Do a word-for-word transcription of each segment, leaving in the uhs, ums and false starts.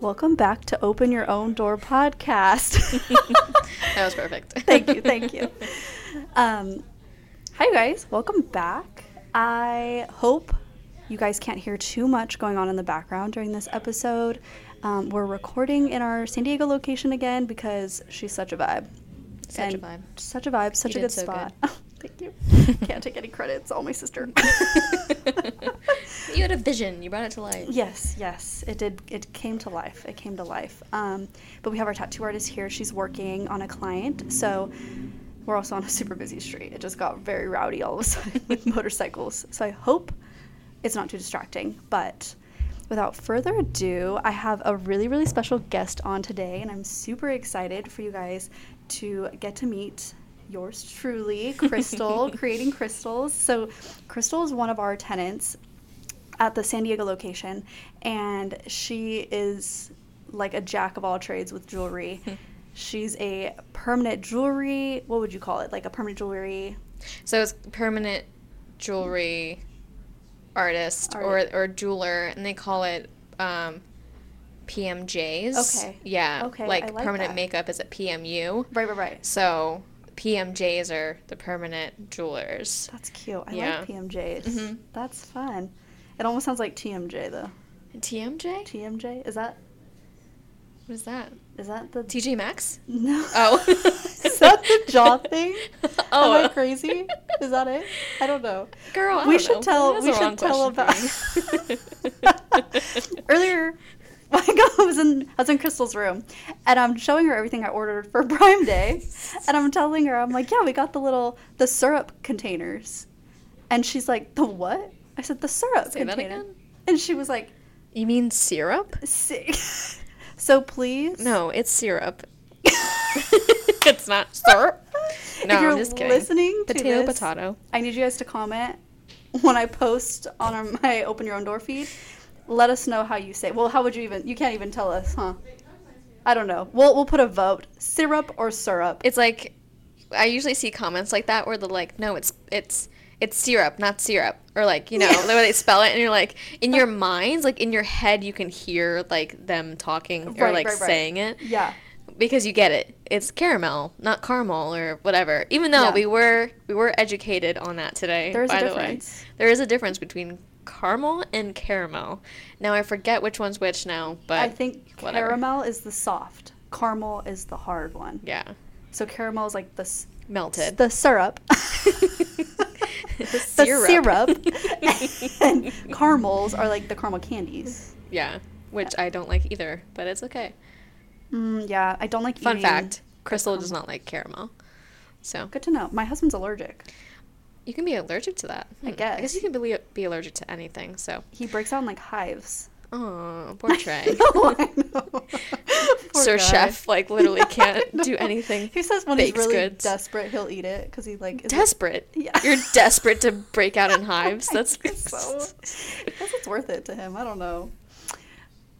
Welcome back to Open Your Own Door podcast. That was perfect. Thank you, thank you. Um, hi, you guys. Welcome back. I hope you guys can't hear too much going on in the background during this episode. Um, we're recording in our San Diego location again because she's such a vibe. Such and a vibe. Such a vibe, such you a good so spot. Good. Thank you. Can't take any credit. It's all my sister. You had a vision. You brought it to life. Yes, yes. It did. It came to life. It came to life. Um, but we have our tattoo artist here. She's working on a client. So we're also on a super busy street. It just got very rowdy all of a sudden with motorcycles. So I hope it's not too distracting. But without further ado, I have a really, really special guest on today. And I'm super excited for you guys to get to meet yours truly, Crystal, Creating Crystals. So Crystal is one of our tenants at the San Diego location, and she is like a jack of all trades with jewelry. She's a permanent jewelry, what would you call it? Like a permanent jewelry? So it's permanent jewelry artist, artist. or or jeweler, and they call it um, P M Js. Okay. Yeah. Okay. Like, I like permanent that. Makeup is at P M U. Right, right, right. So P M Js are the permanent jewelers. That's cute. I yeah. like P M Js. Mm-hmm. That's fun. It almost sounds like T M J, though. T M J? T M J? Is that... What is that? Is that the... T J Maxx? No. Oh. Is that the jaw thing? Oh. Am I crazy? Is that it? I don't know. Girl, I we don't should know. Tell, that we should tell about... Earlier... Like I was in I was in Crystal's room, and I'm showing her everything I ordered for Prime Day, and I'm telling her, I'm like, yeah, we got the little, the syrup containers, and she's like, the what? I said, the syrup Say container. That again? And she was like, you mean syrup? So please. No, it's syrup. It's not syrup. No, if you're I'm just kidding. Listening to potato, this, potato. I need you guys to comment when I post on my Open Your Own Door feed. Let us know how you say it. Well, how would you even... You can't even tell us, huh? I don't know. We'll we'll put a vote. Syrup or syrup? It's like... I usually see comments like that where they're like, no, it's it's it's syrup, not syrup. Or like, you know, the way they spell it. And you're like, in your minds, like in your head, you can hear like them talking or right, like right, right. saying it. Yeah. Because you get it. It's caramel, not caramel or whatever. Even though yeah. we were we were educated on that today, There's by a the difference. way. There is a difference between... caramel and caramel. Now I forget which one's which now, but I think whatever. Caramel is the soft. Caramel is the hard one. Yeah. So caramel is like the s- melted. S- the syrup. the syrup. The syrup. And caramels are like the caramel candies. Yeah, which yeah. I don't like either, but it's okay. Mm, yeah, I don't like. Fun fact: Crystal does not like caramel. So good to know. My husband's allergic. You can be allergic to that. I guess. I guess you can be, be allergic to anything, so. He breaks out in, like, hives. Oh, poor Trey. No, I know. Sir guy. Chef, like, literally can't do anything. He says when he's really goods. desperate, he'll eat it, because he, like. Is desperate? Like, yeah. You're desperate to break out in hives? That's I guess so. I guess it's worth it to him. I don't know.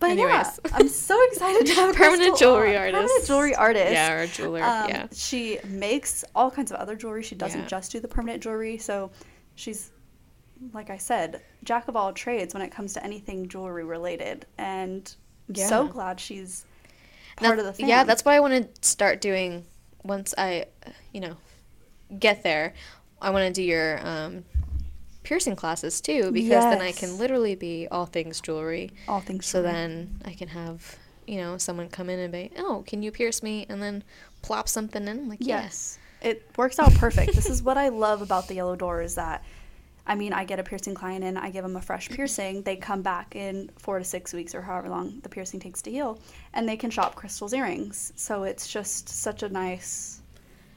But anyways. Yeah, I'm so excited to have Permanent Crystal jewelry on. artist. Permanent jewelry artist. Yeah, or jeweler, um, yeah. She makes all kinds of other jewelry. She doesn't yeah. just do the permanent jewelry. So she's, like I said, jack of all trades when it comes to anything jewelry related. And yeah. so glad she's part now, of the family. Yeah, that's why I want to start doing, once I, you know, get there, I want to do your um piercing classes too, because yes. then I can literally be all things jewelry. All things so jewelry. So then I can have, you know, someone come in and be, oh, can you pierce me? And then plop something in. I'm like, yes. Yeah. It works out perfect. This is what I love about the Yellow Door is that, I mean, I get a piercing client in, I give them a fresh piercing. They come back in four to six weeks or however long the piercing takes to heal, and they can shop Crystal's earrings. So it's just such a nice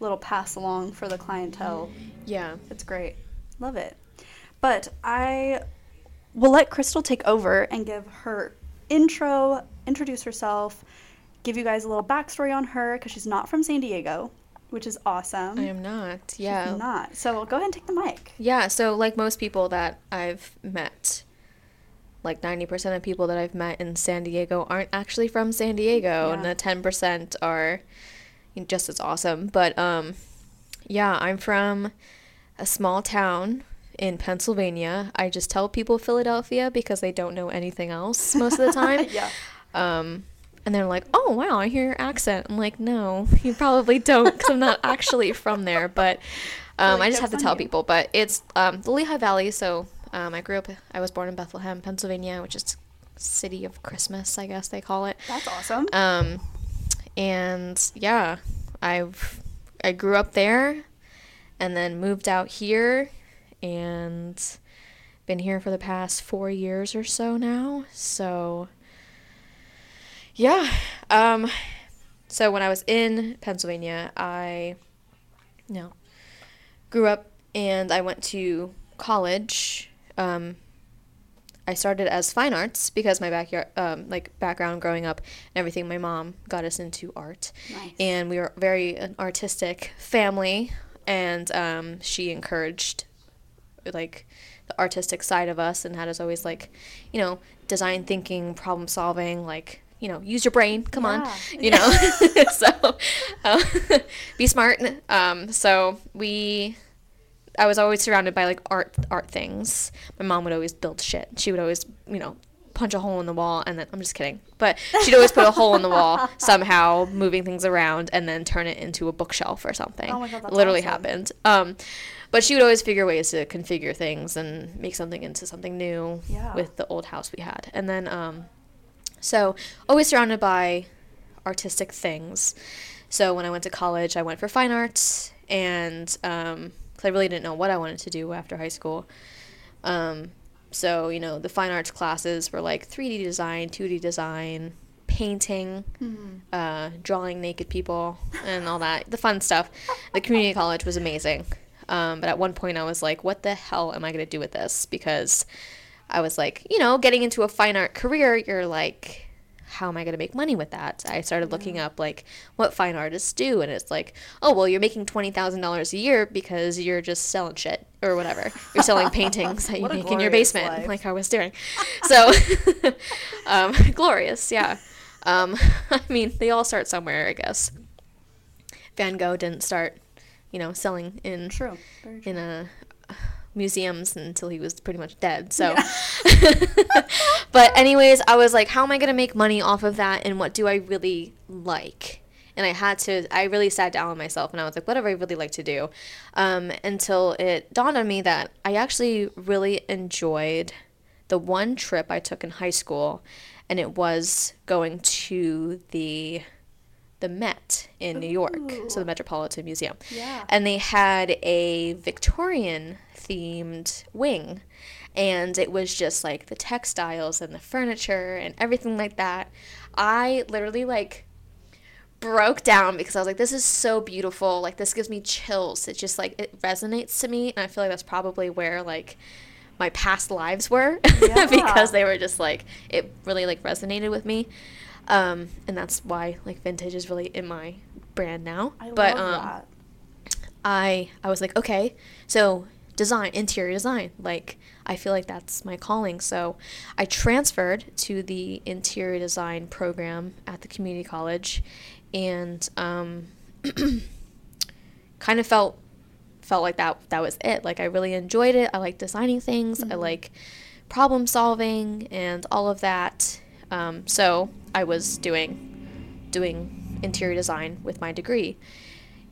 little pass along for the clientele. Yeah. It's great. Love it. But I will let Crystal take over and give her intro, introduce herself, give you guys a little backstory on her, because she's not from San Diego, which is awesome. I am not, yeah. She's not. So go ahead and take the mic. Yeah, so like most people that I've met, like ninety percent of people that I've met in San Diego aren't actually from San Diego, yeah. and the ten percent are just as awesome. But um, yeah, I'm from a small town in Pennsylvania. I just tell people Philadelphia because they don't know anything else most of the time. yeah. Um, And they're like, oh, wow, I hear your accent. I'm like, no, you probably don't, because I'm not actually from there. But um, like I just have to tell you. people. But it's um, the Lehigh Valley. So um, I grew up, I was born in Bethlehem, Pennsylvania, which is city of Christmas, I guess they call it. That's awesome. Um, and, yeah, I've I grew up there and then moved out here and been here for the past four years or so now. So... Yeah, um, so when I was in Pennsylvania, I, you know, grew up and I went to college. Um, I started as fine arts because my backyard, um, like background growing up and everything, my mom got us into art. Nice. And we were very an artistic family, and um, she encouraged, like, the artistic side of us and had us always, like, you know, design thinking, problem solving, like, you know, use your brain, come yeah. on, you know, so uh, be smart. Um, so we, I was always surrounded by like art, art things. My mom would always build shit. She would always, you know, punch a hole in the wall and then, I'm just kidding, but she'd always put a hole in the wall somehow, moving things around and then turn it into a bookshelf or something. Oh my God, that's literally awesome. happened. Um, but she would always figure ways to configure things and make something into something new yeah. with the old house we had. And then, um, so always surrounded by artistic things. So when I went to college, I went for fine arts, and um, 'cause I really didn't know what I wanted to do after high school. Um, so, you know, the fine arts classes were like three D design, two D design, painting, mm-hmm. uh, drawing naked people, and all that, the fun stuff. The community college was amazing. Um, but at one point I was like, what the hell am I going to do with this? Because I was like, you know, getting into a fine art career, you're like, how am I going to make money with that? I started yeah. looking up, like, what fine artists do, and it's like, oh, well, you're making twenty thousand dollars a year because you're just selling shit or whatever. You're selling paintings that you make in your basement, life. like I was doing. So, um, glorious, yeah. Um, I mean, they all start somewhere, I guess. Van Gogh didn't start, you know, selling in, true. Very true. in a... museums until he was pretty much dead, so yeah. But anyways, I was like, how am I gonna make money off of that, and what do I really like? And I had to I really sat down with myself, and I was like, what do I really like to do? Um until it dawned on me that I actually really enjoyed the one trip I took in high school, and it was going to the the Met in New York. Ooh. So the Metropolitan Museum. Yeah. And they had a Victorian themed wing, and it was just like the textiles and the furniture and everything like that. I literally like broke down because I was like, this is so beautiful, like this gives me chills. It just like it resonates to me, and I feel like that's probably where like my past lives were. Yeah. Because they were just like, it really like resonated with me. Um, and that's why like vintage is really in my brand now. I but love um that. I I was like, okay, so design, interior design, like I feel like that's my calling. So I transferred to the interior design program at the community college, and um, kind of felt felt like that that was it. Like I really enjoyed it. I like designing things. Mm-hmm. I like problem solving and all of that. Um, so I was doing doing interior design with my degree.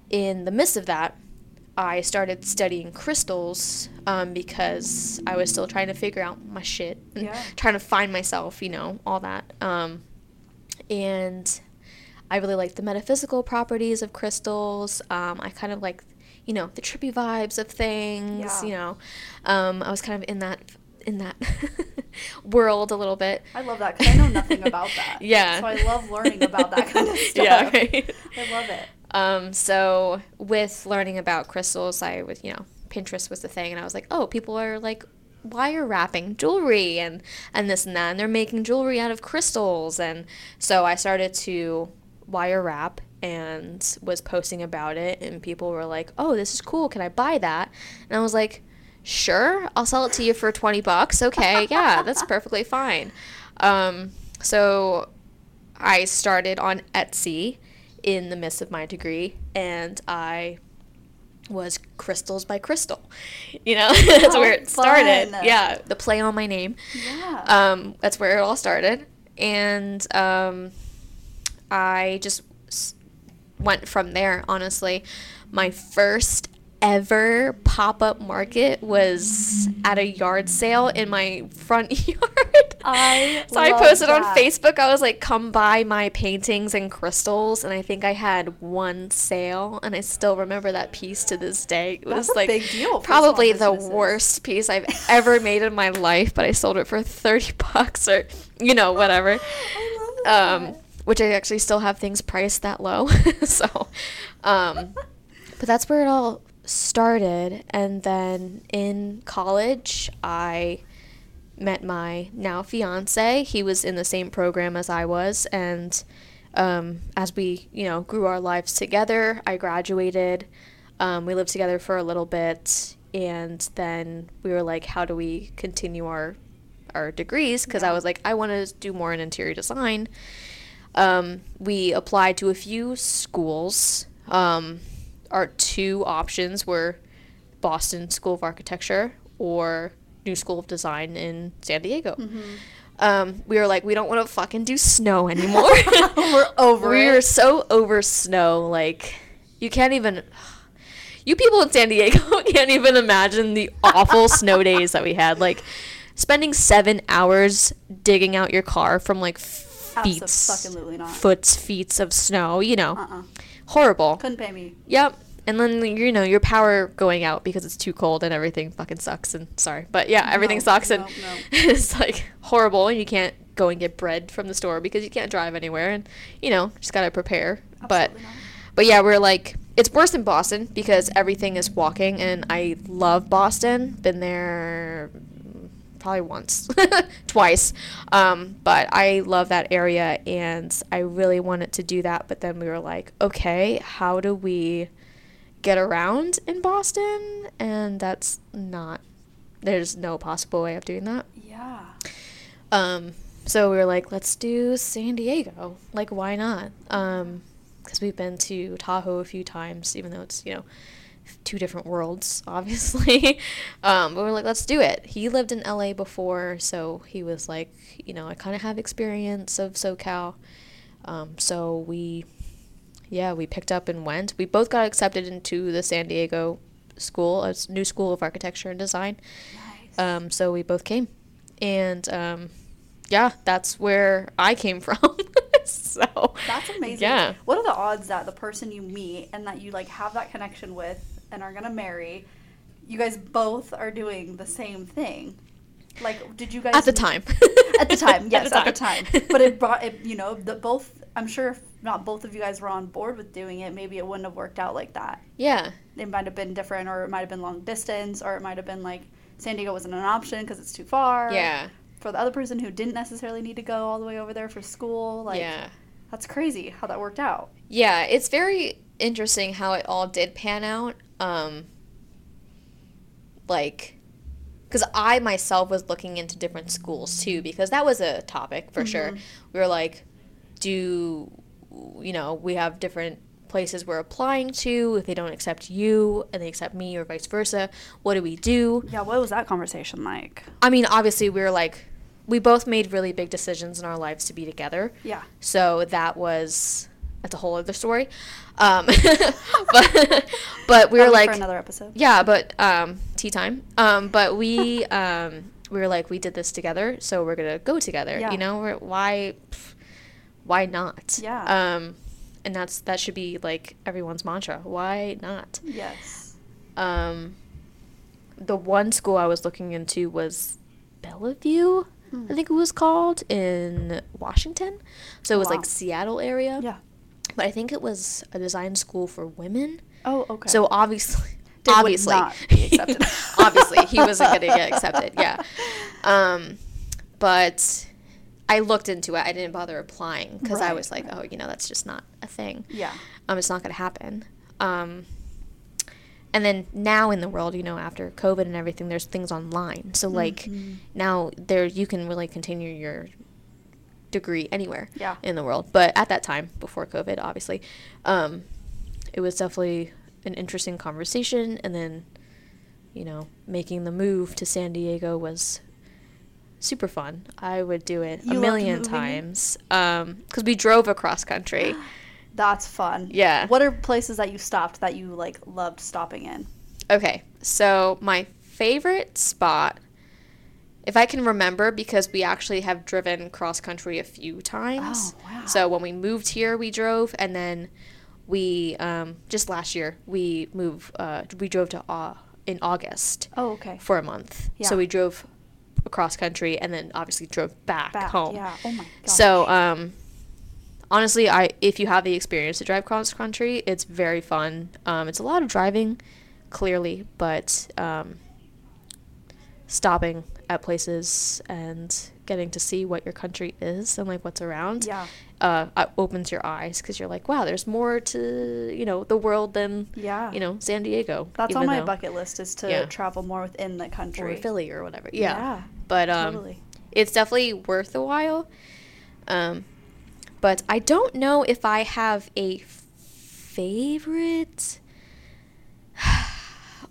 In the midst of that, I started studying crystals um, because I was still trying to figure out my shit and yeah. trying to find myself, you know, all that. Um, and I really liked the metaphysical properties of crystals. Um, I kind of like, you know, the trippy vibes of things, yeah. you know. Um, I was kind of in that in that world a little bit. I love that because I know nothing about that. Yeah. So I love learning about that kind of stuff. Yeah, right. I love it. Um, so with learning about crystals, I was, you know, Pinterest was the thing, and I was like, oh, people are like wire wrapping jewelry and, and this and that, and they're making jewelry out of crystals. And so I started to wire wrap and was posting about it, and people were like, oh, this is cool. Can I buy that? And I was like, sure, I'll sell it to you for twenty bucks. Okay. Yeah, that's perfectly fine. Um, so I started on Etsy in the midst of my degree, and I was Crystals by Crystal, you know. That's oh, where it started. Fun. Yeah, the play on my name. Yeah. Um, that's where it all started, and um, I just went from there, honestly. My first ever pop-up market was at a yard sale in my front yard. I so I posted that. On Facebook. I was like, come buy my paintings and crystals, and I think I had one sale, and I still remember that piece to this day. It was That's like a big deal. Probably the worst piece I've ever made in my life, but I sold it for thirty bucks or, you know, whatever. I love that. Um, which I actually still have things priced that low. so, um, but that's where it all started. And then in college, I met my now fiance. He was in the same program as I was. And um, as we, you know, grew our lives together, I graduated. Um, we lived together for a little bit. And then we were like, how do we continue our, our degrees? Because yeah. I was like, I want to do more in interior design. Um, we applied to a few schools. Um, our two options were Boston School of Architecture or New School of Design in San Diego. Mm-hmm. Um, we were like, we don't want to fucking do snow anymore. We're over we it. We were so over snow. Like, you can't even... You people in San Diego can't even imagine the awful snow days that we had. Like, spending seven hours digging out your car from, like... Feet, absolutely not. Foots, feet of snow, you know. Uh-uh. Horrible. Couldn't pay me. Yep. And then, you know, your power going out because it's too cold and everything fucking sucks. And sorry. But yeah, everything no, sucks. No, and no. It's like horrible. And you can't go and get bread from the store because you can't drive anywhere. And, you know, just got to prepare. Absolutely but, not. But yeah, we're like, it's worse in Boston because everything is walking. And I love Boston. Been there probably once twice um but I love that area and I really wanted to do that, but then we were like, okay, how do we get around in Boston? And that's not, there's no possible way of doing that. Yeah. Um so we were like, let's do San Diego, like, why not? Um because we've been to Tahoe a few times, even though it's, you know, two different worlds, obviously. Um but we're like, let's do it. He lived in L A before, so he was like, you know, I kind of have experience of SoCal. Um so we yeah we picked up and went. We both got accepted into the San Diego school, a New School of Architecture and Design. Nice. Um so we both came, and um yeah that's where I came from. So that's amazing. Yeah. What are the odds that the person you meet and that you like have that connection with and are gonna marry, you guys both are doing the same thing? Like, did you guys at the meet- time? At the time, yes, at the time. At the time. But it brought it, you know, the both. I'm sure if not both of you guys were on board with doing it, maybe it wouldn't have worked out like that. Yeah. It might have been different, or it might have been long distance, or it might have been like San Diego wasn't an option because it's too far. Yeah. For the other person who didn't necessarily need to go all the way over there for school. Like, yeah. That's crazy how that worked out. Yeah, it's very interesting how it all did pan out. Um, like, because I myself was looking into different schools, too, because that was a topic for mm-hmm. sure. We were like, do, you know, we have different places we're applying to. If they don't accept you and they accept me, or vice versa, what do we do? Yeah, what was that conversation like? I mean, obviously, we were like, we both made really big decisions in our lives to be together. Yeah. So that was, that's a whole other story. Um, but, but we were like, for another episode. Yeah, but um, tea time. Um, but we um, we were like, we did this together, so we're gonna go together. Yeah. You know, we're, why, pff, why not? Yeah. Um, and that's that should be like everyone's mantra. Why not? Yes. Um, the one school I was looking into was Bellevue. I think it was called, in Washington. So it was wow. like Seattle area. Yeah. But I think it was a design school for women. Oh, okay. So obviously, Did obviously, not be accepted. Obviously, he wasn't going to get accepted. Yeah. Um, but I looked into it. I didn't bother applying because right, I was like, right. oh, you know, that's just not a thing. Yeah. Um, it's not going to happen. Um. And then now in the world, you know, after COVID and everything, there's things online. So, like, mm-hmm. now there you can really continue your degree anywhere yeah. in the world. But at that time, before COVID, obviously, um, it was definitely an interesting conversation. And then, you know, making the move to San Diego was super fun. I would do it you a million times um because we drove across country. That's fun. Yeah. What are places that you stopped that you like loved stopping in? Okay, so my favorite spot, if I can remember, because we actually have driven cross country a few times. Oh, wow. So when we moved here, we drove, and then we um, just last year we moved. Uh, we drove to uh, in August. Oh, okay. For a month. Yeah. So we drove across country, and then obviously drove back, back home. Yeah. Oh my gosh. So um, honestly, I if you have the experience to drive cross country, it's very fun. Um, it's a lot of driving, clearly, but um, stopping at places and getting to see what your country is and like what's around yeah. uh, opens your eyes, because you're like, wow, there's more to, you know, the world than, yeah. you know, San Diego. That's on my though, bucket list is to yeah. travel more within the country. Or Philly or whatever. Yeah. yeah but um, totally. It's definitely worth a while. Um, but I don't know if I have a favorite,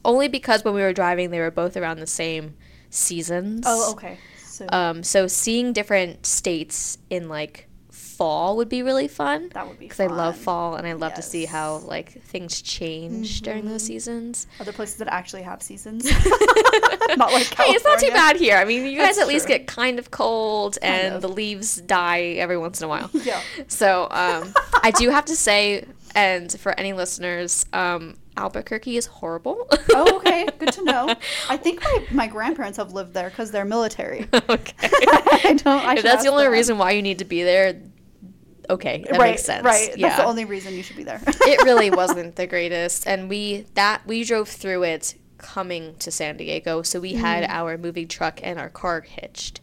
only because when we were driving, they were both around the same seasons. Oh, okay. So, um, so seeing different states in like fall would be really fun. That would be because I love fall, and I love yes. to see how like things change mm-hmm. during those seasons. Other places that actually have seasons, not like California. Hey, it's not too bad here. I mean, you That's guys at true. least get kind of cold, kind and of. the leaves die every once in a while. Yeah. So um, I do have to say, and for any listeners, um, Albuquerque is horrible. Oh, okay. Good to know. I think my, my grandparents have lived there because they're military. Okay. I don't, I if that's the only them. reason why you need to be there, okay, that right, makes sense. Right, yeah. That's the only reason you should be there. It really wasn't the greatest. And we that we drove through it coming to San Diego, so we mm. had our moving truck and our car hitched.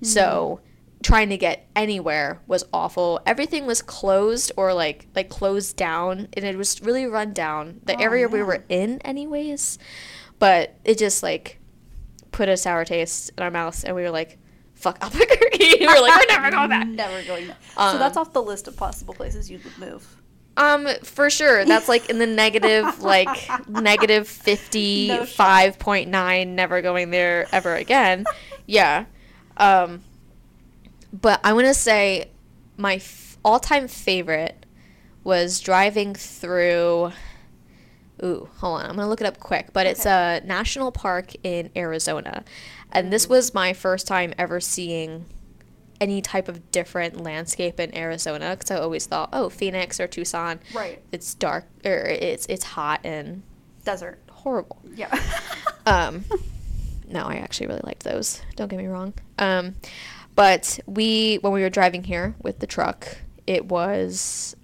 Mm. So trying to get anywhere was awful. Everything was closed or like like closed down, and it was really run down, the oh, area man. we were in anyways, but it just like put a sour taste in our mouths, and we were like, fuck Albuquerque. We were like, we're never going back. Never going back. Um, so that's off the list of possible places you would move. Um, for sure. That's like in the negative, like negative fifty-five point nine, no never going there ever again. Yeah. Um, But I want to say my f- all-time favorite was driving through, ooh, hold on, I'm going to look it up quick, but okay. it's a national park in Arizona. And this was my first time ever seeing any type of different landscape in Arizona, because I always thought, oh, Phoenix or Tucson, right? It's dark, or it's it's hot and desert. Horrible. Yeah. um, no, I actually really liked those. Don't get me wrong. Um. But we, when we were driving here with the truck, it was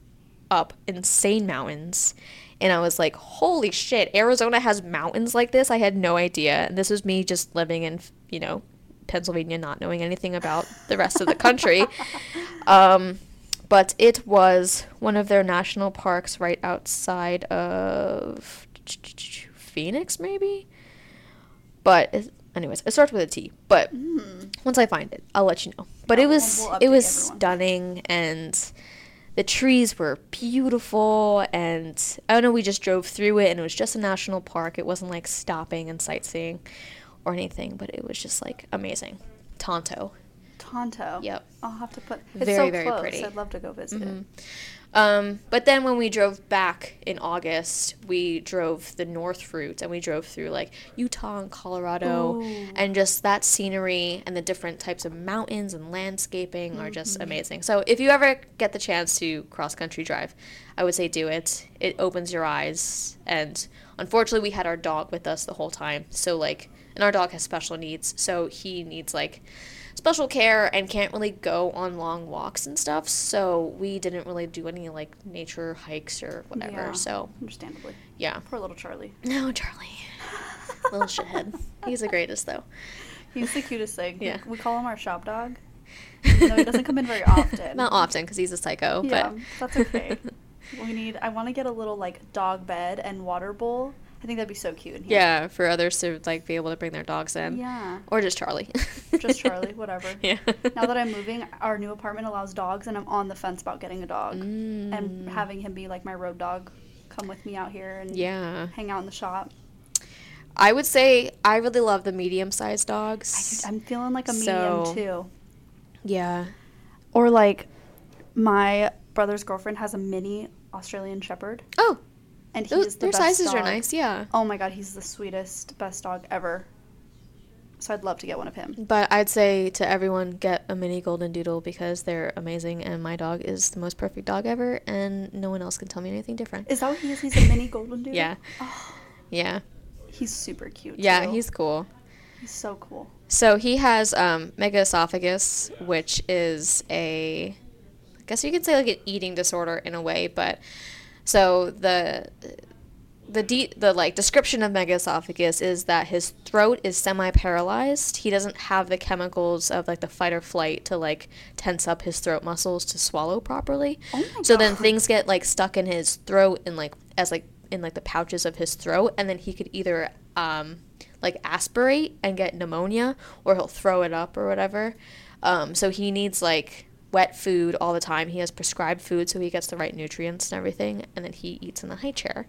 up insane mountains. And I was like, holy shit, Arizona has mountains like this? I had no idea. And this was me just living in, you know, Pennsylvania, not knowing anything about the rest of the country. Um, but it was one of their national parks right outside of Phoenix, maybe? But it's, anyways, it starts with a T, but mm. once I find it, I'll let you know. But yeah, it was we'll it was everyone. stunning, and the trees were beautiful, and I don't know, we just drove through it, and it was just a national park. It wasn't like stopping and sightseeing or anything, but it was just like amazing. Tonto. Tonto. Yep. I'll have to put it's very, so very close. pretty. I'd love to go visit mm-hmm. it. Um, but then when we drove back in August, we drove the north route, and we drove through like Utah and Colorado. Ooh. And just that scenery and the different types of mountains and landscaping mm-hmm. are just amazing. So if you ever get the chance to cross-country drive, I would say do it. It opens your eyes. And unfortunately, we had our dog with us the whole time. So like, and our dog has special needs, so he needs like special care and can't really go on long walks and stuff, so we didn't really do any like nature hikes or whatever. Yeah, so understandably. Yeah. Poor little Charlie. No, Charlie. Little shithead. He's the greatest though. He's the cutest thing. Yeah. We, we call him our shop dog. No, he doesn't come in very often. Not often because he's a psycho. Yeah, but that's okay. We need. I want to get a little like dog bed and water bowl. I think that'd be so cute in here. Yeah, for others to, like, be able to bring their dogs in. Yeah. Or just Charlie. Just Charlie, whatever. Yeah. Now that I'm moving, our new apartment allows dogs, and I'm on the fence about getting a dog. Mm. And having him be, like, my road dog, come with me out here and yeah. hang out in the shop. I would say I really love the medium-sized dogs. I, I'm feeling like a medium, so, too. Yeah. Or, like, my brother's girlfriend has a mini Australian Shepherd. Oh. And he is the best dog. Their sizes are nice, yeah. Oh, my God. He's the sweetest, best dog ever. So I'd love to get one of him. But I'd say to everyone, get a mini golden doodle because they're amazing, and my dog is the most perfect dog ever, and no one else can tell me anything different. Is that what he is? He's a mini golden doodle? Yeah. Oh. Yeah. He's super cute, yeah, too. He's cool. He's so cool. So he has um, megaesophagus, which is a, I guess you could say like an eating disorder in a way, but so the... The de- the like description of megaesophagus is that his throat is semi-paralyzed. He doesn't have the chemicals of like the fight or flight to like tense up his throat muscles to swallow properly. Oh my so God. Then things get like stuck in his throat and like as like in like the pouches of his throat, and then he could either um like aspirate and get pneumonia, or he'll throw it up or whatever. Um, so he needs like wet food all the time. He has prescribed food, so he gets the right nutrients and everything, and then he eats in the high chair.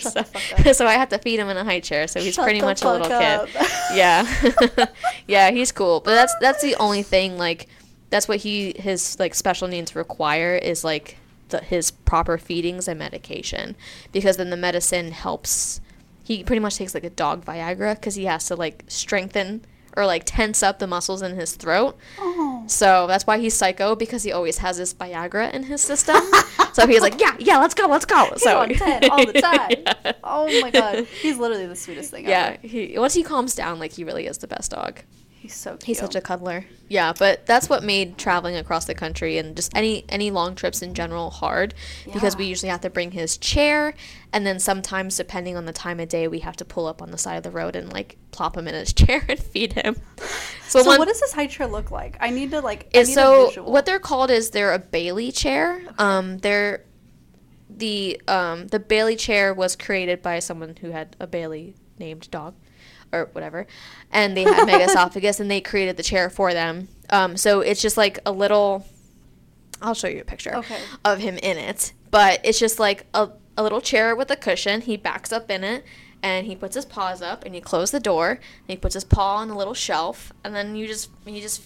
so, so I have to feed him in a high chair, so he's Shut pretty much a little up. kid. Yeah. Yeah, he's cool. But that's that's the only thing, like, that's what he his, like, special needs require is, like, the, his proper feedings and medication, because then the medicine helps. He pretty much takes, like, a dog Viagra, because he has to, like, strengthen or, like, tense up the muscles in his throat. Oh. So that's why he's psycho, because he always has this Viagra in his system. So he's like, yeah, yeah, let's go, let's go. He's so. on ten all the time. Yeah. Oh, my God. He's literally the sweetest thing yeah, ever. Yeah, he, once he calms down, like, he really is the best dog. He's so cute. He's such a cuddler. Yeah, but that's what made traveling across the country and just any, any long trips in general hard, yeah. because we usually have to bring his chair, and then sometimes, depending on the time of day, we have to pull up on the side of the road and, like, plop him in his chair and feed him. So, so one, what does this high chair look like? I need to, like, I need so a visual. What they're called is they're a Bailey chair. Okay. Um, they're the um, the Bailey chair was created by someone who had a Bailey named dog. Or whatever, and they had megaesophagus, and they created the chair for them. Um, so it's just like a little. I'll show you a picture okay. of him in it, but it's just like a a little chair with a cushion. He backs up in it, and he puts his paws up, and he closes the door, and he puts his paw on a little shelf, and then you just he just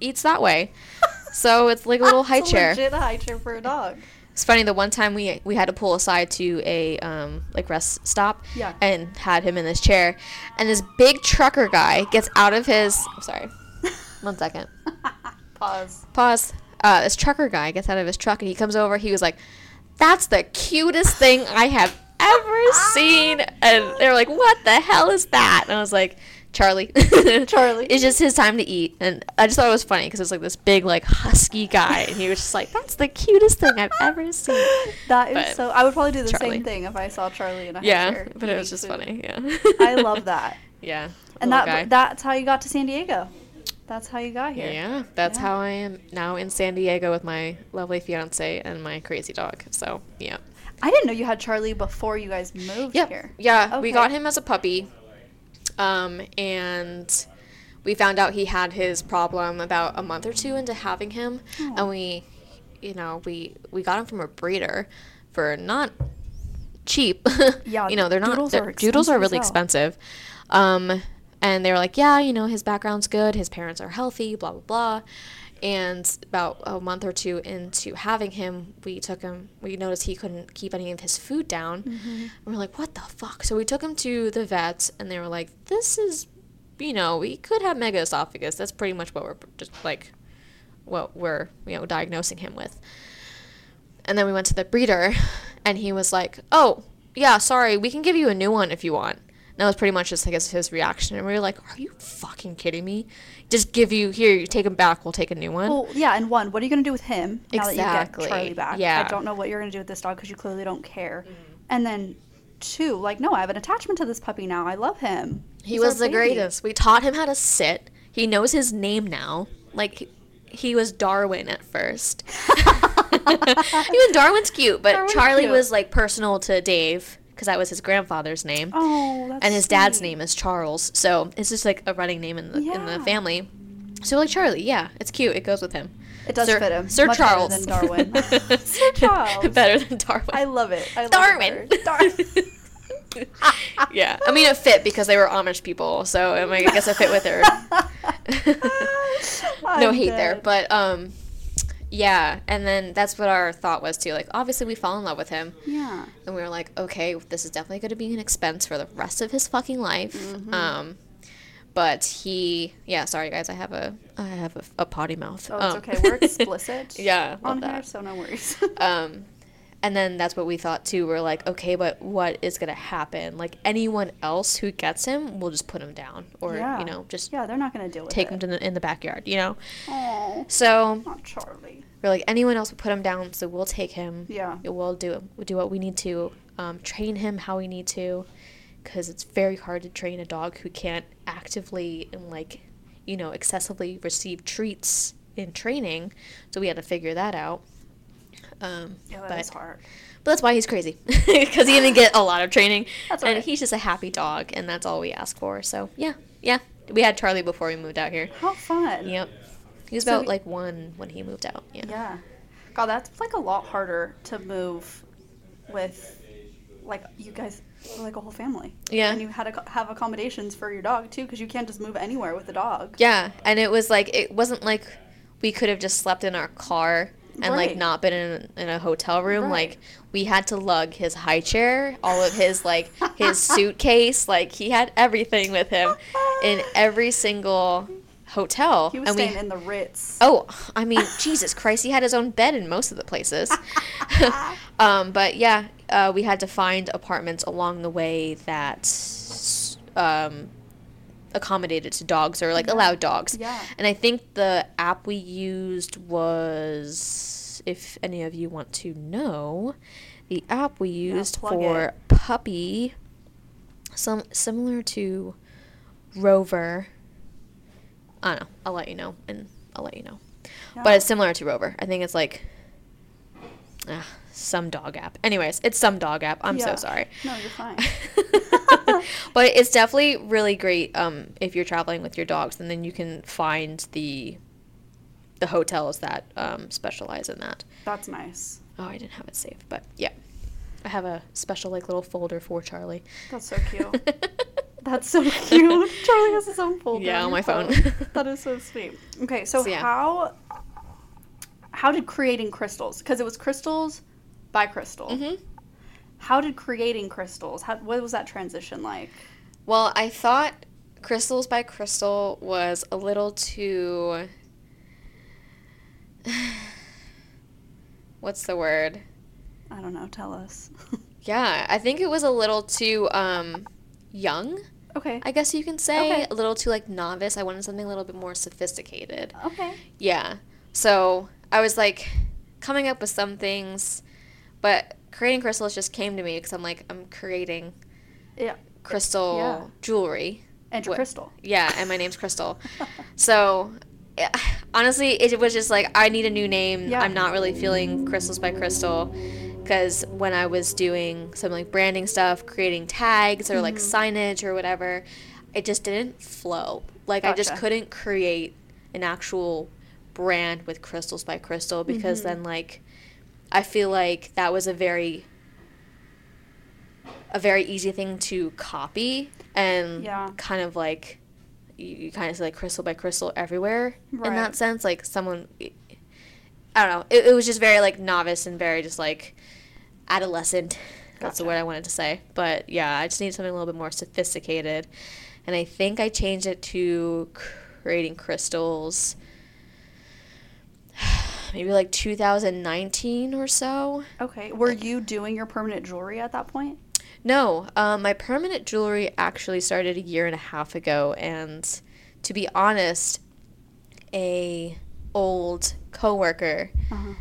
eats that way. So it's like a little high chair. That's a legit high chair for a dog. It's funny, the one time we we had to pull aside to a um, like rest stop yeah. and had him in this chair, and this big trucker guy gets out of his I'm sorry. One second. Pause. Pause. Uh, this trucker guy gets out of his truck, and he comes over, he was like, "That's the cutest thing I have ever seen," and they're like, "What the hell is that?" And I was like, Charlie. Charlie. It's just his time to eat. And I just thought it was funny because it was like this big, like, husky guy. And he was just like, "That's the cutest thing I've ever seen." That but is so. I would probably do the Charlie. same thing if I saw Charlie in a yeah, chair. Yeah, but it was just food. funny. Yeah. I love that. Yeah. And that guy. That's how you got to San Diego. That's how you got here. Yeah. That's yeah. how I am now in San Diego with my lovely fiance and my crazy dog. So, yeah. I didn't know you had Charlie before you guys moved yep. here. Yeah. Okay. We got him as a puppy. Um, and we found out he had his problem about a month or two into having him. Oh. And we, you know, we, we got him from a breeder for not cheap. Yeah. You know, they're not, doodles, they're, are, doodles are really well. expensive. Um, and they were like, yeah, you know, his background's good. His parents are healthy, blah, blah, blah. And about a month or two into having him, we took him, we noticed he couldn't keep any of his food down. Mm-hmm. And we're like, what the fuck? So we took him to the vet, and they were like, this is, you know, we could have megaesophagus. That's pretty much what we're just like, what we're, you know, diagnosing him with. And then we went to the breeder, and he was like, oh, yeah, sorry, we can give you a new one if you want. That was pretty much just, I guess, his reaction. And we were like, are you fucking kidding me? Just give you, here, you take him back, we'll take a new one. Well, yeah, and one, what are you going to do with him now exactly. that you get Charlie back? Yeah. I don't know what you're going to do with this dog because you clearly don't care. Mm-hmm. And then two, like, no, I have an attachment to this puppy now. I love him. He He's was the baby. greatest. We taught him how to sit. He knows his name now. Like, he, he was Darwin at first. Even Darwin's cute, but Darwin's Charlie cute. was, like, personal to Dave, because that was his grandfather's name. Oh, that's And his sweet. dad's name is Charles. So it's just like a running name in the yeah. in the family. So like Charlie, yeah, it's cute. It goes with him. It does Sir, fit him. Sir Much Charles. Better than Darwin. Sir Charles. Better than Darwin. I love it. I love Darwin. Darwin. Yeah. I mean, it fit because they were Amish people, so I, mean, I guess it fit with her. No hate dead. there, but um, yeah. And then that's what our thought was, too. Like, obviously, we fell in love with him. Yeah. And we were like, okay, this is definitely going to be an expense for the rest of his fucking life. Mm-hmm. Um, but he, yeah, sorry, guys, I have a, I have a, a potty mouth. Oh, it's um, okay. We're explicit yeah, on here, so no worries. um. And then that's what we thought, too. We're like, okay, but what is going to happen? Like, anyone else who gets him, we'll just put him down. Or, yeah. you know, just yeah, they're not gonna deal with take it. him to the, in the backyard, you know? Aww, so not Charlie. We're like, anyone else would put him down, so we'll take him. Yeah. We'll do, we'll do what we need to, um, train him how we need to, because it's very hard to train a dog who can't actively and, like, you know, excessively receive treats in training. So we had to figure that out. Um, yeah, that but, is hard. But that's why he's crazy, because he didn't get a lot of training, that's and right. he's just a happy dog, and that's all we ask for. So yeah, yeah, we had Charlie before we moved out here. How fun! Yep, he was so about we, like one when he moved out. Yeah. Yeah, God, that's like a lot harder to move with, like you guys, like a whole family. Yeah, and you had to have accommodations for your dog too, because you can't just move anywhere with a dog. Yeah, and it was like it wasn't like we could have just slept in our car. And, right. like, not been in, in a hotel room. Right. Like, we had to lug his high chair, all of his, like, his suitcase. Like, he had everything with him in every single hotel. He was and staying we, in the Ritz. Oh, I mean, Jesus Christ. He had his own bed in most of the places. um, but, yeah, uh, we had to find apartments along the way that um, accommodated to dogs or, like, yeah. allowed dogs. Yeah. And I think the app we used was... if any of you want to know, the app we used yeah, for it. Puppy, some similar to Rover. I don't know. I'll let you know, and I'll let you know. Yeah. But it's similar to Rover. I think it's like uh, some dog app. Anyways, it's some dog app. I'm yeah. so sorry. No, you're fine. But it's definitely really great um, if you're traveling with your dogs, and then you can find the... the hotels that um, specialize in that. That's nice. Oh, I didn't have it saved, but yeah. I have a special, like, little folder for Charlie. That's so cute. That's so cute. Charlie has his own folder. Yeah, on my phone. phone. That is so sweet. Okay, so, so yeah. how how did creating crystals, because it was Crystals by Crystal. Mm-hmm. How did creating crystals, how, what was that transition like? Well, I thought Crystals by Crystal was a little too... what's the word? I don't know. Tell us. Yeah, I think it was a little too um, young. Okay. I guess you can say okay. a little too like novice. I wanted something a little bit more sophisticated. Okay. Yeah. So I was like coming up with some things, but creating crystals just came to me because I'm like I'm creating yeah. crystal yeah. jewelry. And your crystal. Yeah, and my name's Crystal. So. Honestly, it was just like, I need a new name. Yeah. I'm not really feeling Crystals by Crystal, because when I was doing some like branding stuff, creating tags or mm-hmm. like signage or whatever, it just didn't flow. Like gotcha. I just couldn't create an actual brand with Crystals by Crystal, because mm-hmm. then like, I feel like that was a very, a very easy thing to copy and yeah. kind of like, you kind of see like Crystal by Crystal everywhere right. in that sense. Like someone, I don't know. It, it was just very like novice and very just like adolescent. Gotcha. That's the word I wanted to say. But yeah, I just needed something a little bit more sophisticated. And I think I changed it to Creating Crystals maybe like two thousand nineteen or so. Okay. Were you doing your permanent jewelry at that point? No, um, my permanent jewelry actually started a year and a half ago, and to be honest, a old coworker uh-huh.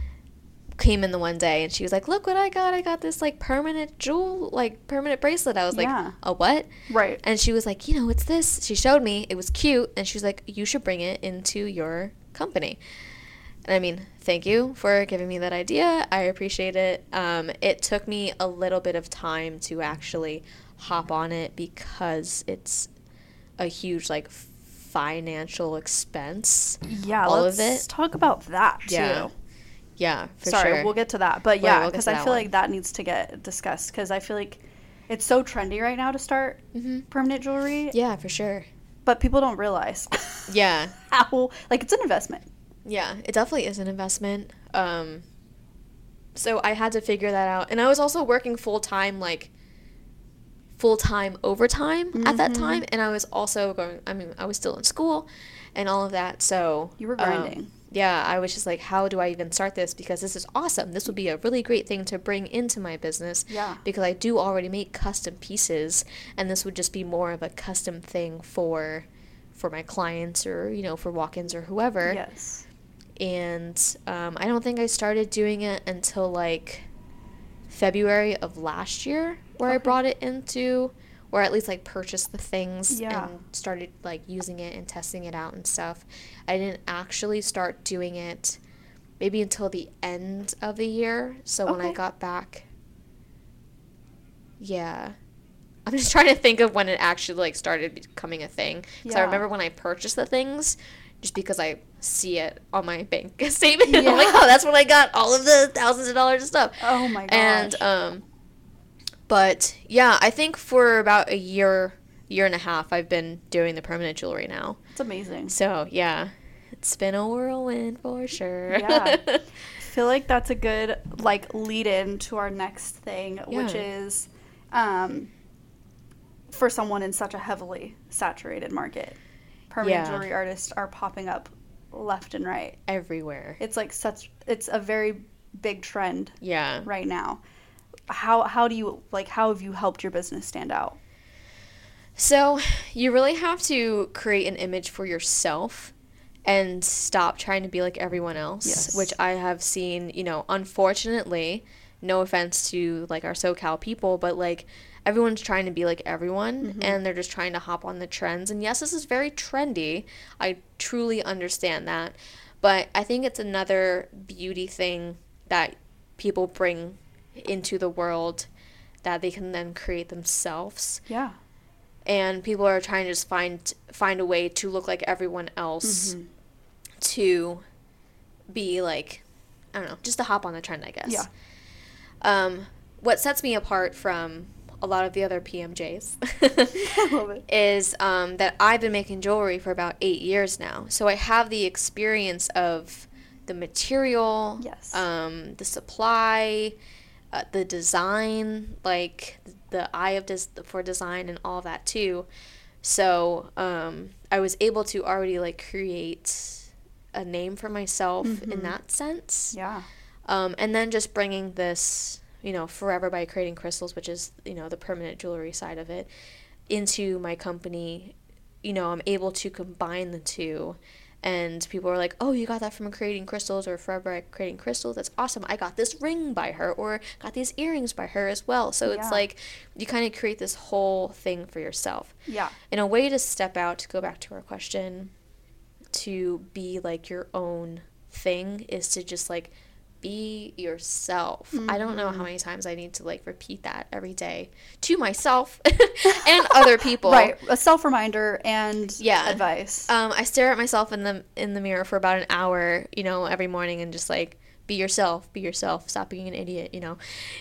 came in the one day, and she was like, "Look what I got! I got this like permanent jewel, like permanent bracelet." I was yeah. like, "A what?" Right. And she was like, "You know, it's this." She showed me. It was cute, and she was like, "You should bring it into your company." And I mean, thank you for giving me that idea. I appreciate it. Um, it took me a little bit of time to actually hop on it, because it's a huge, like, financial expense. Yeah, all let's of it. talk about that, too. Yeah, yeah for Sorry, sure. Sorry, we'll get to that. But, yeah, because we'll I feel one. like that needs to get discussed, because I feel like it's so trendy right now to start mm-hmm. permanent jewelry. Yeah, for sure. But people don't realize. Yeah. How, like, it's an investment. Yeah, it definitely is an investment. Um, so I had to figure that out. And I was also working full-time, like, full-time overtime mm-hmm. at that time. And I was also going, I mean, I was still in school and all of that. So you were grinding. Um, yeah, I was just like, how do I even start this? Because this is awesome. This would be a really great thing to bring into my business. Yeah. Because I do already make custom pieces. And this would just be more of a custom thing for for my clients or, you know, for walk-ins or whoever. Yes. And um, I don't think I started doing it until, like, February of last year, where okay. I brought it into, or at least, like, purchased the things yeah. and started, like, using it and testing it out and stuff. I didn't actually start doing it maybe until the end of the year. So okay. when I got back, yeah. I'm just trying to think of when it actually, like, started becoming a thing. Because yeah. I remember when I purchased the things, just because I see it on my bank statement. Yeah. I'm like, oh, that's when I got all of the thousands of dollars of stuff. Oh, my gosh. And, um, but, yeah, I think for about a year, year and a half, I've been doing the permanent jewelry now. It's amazing. So, yeah, it's been a whirlwind for sure. Yeah. I feel like that's a good, like, lead-in to our next thing, yeah. which is um, for someone in such a heavily saturated market. Permanent yeah. jewelry artists are popping up left and right. Everywhere. It's like such, it's a very big trend yeah. right now. How how do you, like, how have you helped your business stand out? So you really have to create an image for yourself and stop trying to be like everyone else, yes. which I have seen, you know, unfortunately, no offense to, like, our SoCal people, but, like, everyone's trying to be like everyone, mm-hmm. and they're just trying to hop on the trends. And yes, this is very trendy. I truly understand that. But I think it's another beauty thing that people bring into the world that they can then create themselves. Yeah. And people are trying to just find find a way to look like everyone else mm-hmm. to be like, I don't know, just to hop on the trend, I guess. Yeah. Um, what sets me apart from a lot of the other P M Js I love it. is um, that I've been making jewelry for about eight years now. So I have the experience of the material, yes. um, the supply, uh, the design, like the eye of des- for design and all that too. So um, I was able to already, like, create a name for myself mm-hmm. in that sense. Yeah. Um, and then just bringing this, you know, Forever by Creating Crystals, which is, you know, the permanent jewelry side of it, into my company, you know, I'm able to combine the two. And people are like, oh, you got that from Creating Crystals or Forever by Creating Crystals. That's awesome. I got this ring by her or got these earrings by her as well. So yeah. it's like you kind of create this whole thing for yourself. Yeah. In a way to step out, to go back to our question, to be like your own thing is to just, like, be yourself. Mm-hmm. I don't know how many times I need to, like, repeat that every day to myself and other people. Right. A self-reminder and yeah. advice. Um, I stare at myself in the in the mirror for about an hour, you know, every morning and just, like, be yourself, be yourself, stop being an idiot, you know.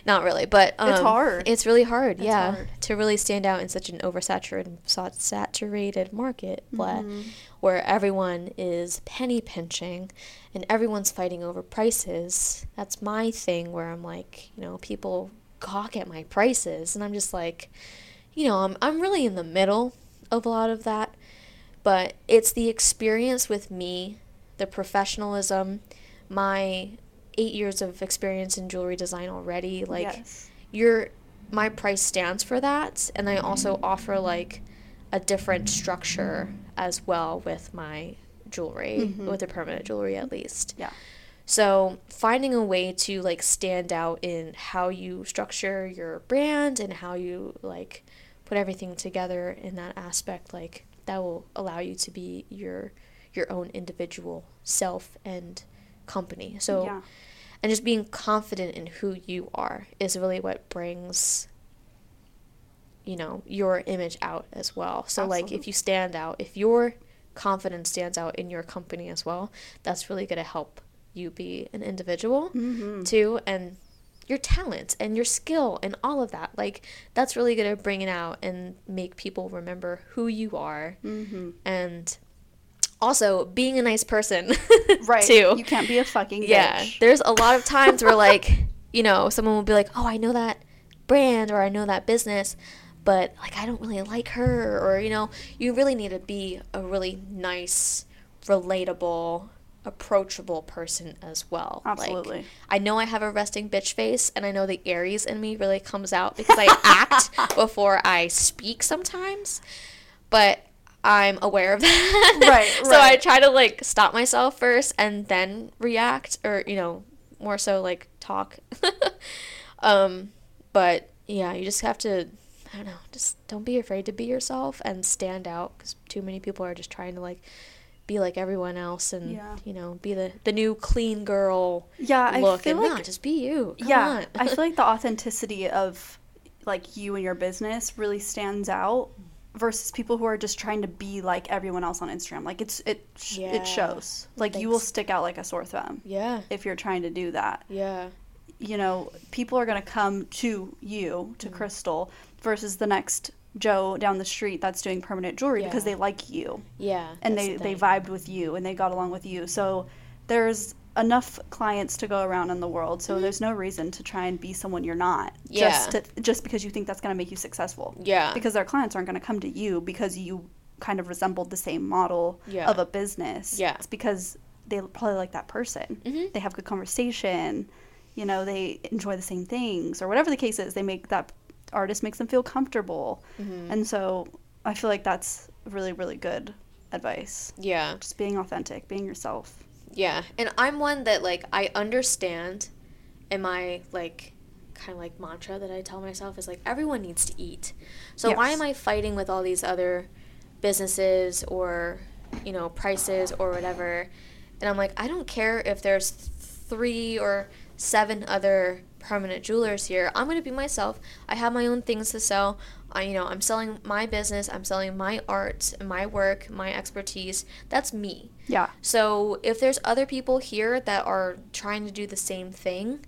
Not really, but um, it's hard. It's really hard, it's yeah, hard. to really stand out in such an oversaturated saturated market mm-hmm. where everyone is penny pinching and everyone's fighting over prices. That's my thing where I'm like, you know, people gawk at my prices and I'm just like, you know, I'm I'm really in the middle of a lot of that, but it's the experience with me, the professionalism, my eight years of experience in jewelry design already, like yes. your my price stands for that, and I also offer, like, a different structure as well with my jewelry, mm-hmm. with the permanent jewelry at least. Yeah. So finding a way to, like, stand out in how you structure your brand and how you, like, put everything together in that aspect, like, that will allow you to be your your own individual self and company. So yeah. and just being confident in who you are is really what brings, you know, your image out as well. So Absolutely. Like if you stand out, if your confidence stands out in your company as well, that's really going to help you be an individual mm-hmm. too, and your talents and your skill and all of that. Like, that's really going to bring it out and make people remember who you are. Mm-hmm. And also being a nice person. Right. Too. You can't be a fucking bitch. Yeah. There's a lot of times where, like, you know, someone will be like, oh, I know that brand or I know that business, but, like, I don't really like her, or, you know, you really need to be a really nice, relatable, approachable person as well. Absolutely. Like, I know I have a resting bitch face, and I know the Aries in me really comes out because I act before I speak sometimes, but I'm aware of that. Right, right. So I try to, like, stop myself first and then react, or, you know, more so, like, talk. um, but, yeah, you just have to... I don't know, just don't be afraid to be yourself and stand out, because too many people are just trying to, like, be like everyone else and, yeah. you know, be the, the new clean girl yeah, look. I feel and like, not, just be you. Come yeah, on. I feel like the authenticity of, like, you and your business really stands out versus people who are just trying to be like everyone else on Instagram. Like, it's it sh- yeah. it shows. Like, Thanks. You will stick out like a sore thumb. Yeah. If you're trying to do that. Yeah. You know, people are going to come to you, to mm. Crystal, versus the next Joe down the street that's doing permanent jewelry yeah. because they like you. Yeah. And they, the they vibed with you and they got along with you. So there's enough clients to go around in the world. So mm-hmm. there's no reason to try and be someone you're not. Yeah. Just, to, just because you think that's going to make you successful. Yeah. Because their clients aren't going to come to you because you kind of resembled the same model yeah. of a business. Yeah. It's because they probably like that person. Mm-hmm. They have good conversation. You know, they enjoy the same things, or whatever the case is. They make that... artist makes them feel comfortable, mm-hmm. and so I feel like that's really, really good advice. Yeah, just being authentic, being yourself. Yeah, and I'm one that, like, I understand, and my, like, kind of like mantra that I tell myself is, like, everyone needs to eat, so yes. why am I fighting with all these other businesses or, you know, prices or whatever? And I'm like, I don't care if there's three or seven other permanent jewelers here. I'm going to be myself. I have my own things to sell. I, you know, I'm selling my business. I'm selling my art, my work, my expertise. That's me. Yeah. So if there's other people here that are trying to do the same thing,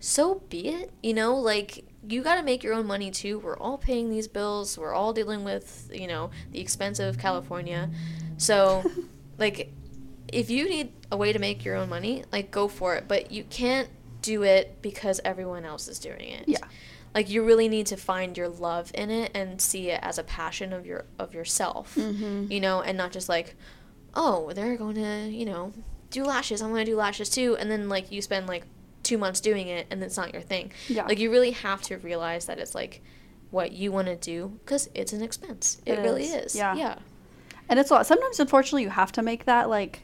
so be it. You know, like, you got to make your own money too. We're all paying these bills. We're all dealing with, you know, the expense of California. So, like, if you need a way to make your own money, like, go for it. But you can't do it because everyone else is doing it. Yeah. Like, you really need to find your love in it and see it as a passion of your of yourself. Mm-hmm. You know, and not just like, oh, they're going to, you know, do lashes. I'm going to do lashes too. And then, like, you spend, like, two months doing it and it's not your thing. Yeah. Like, you really have to realize that it's, like, what you want to do, because it's an expense. It, it really is. is. Yeah. Yeah. And it's a lot. Sometimes, unfortunately, you have to make that, like,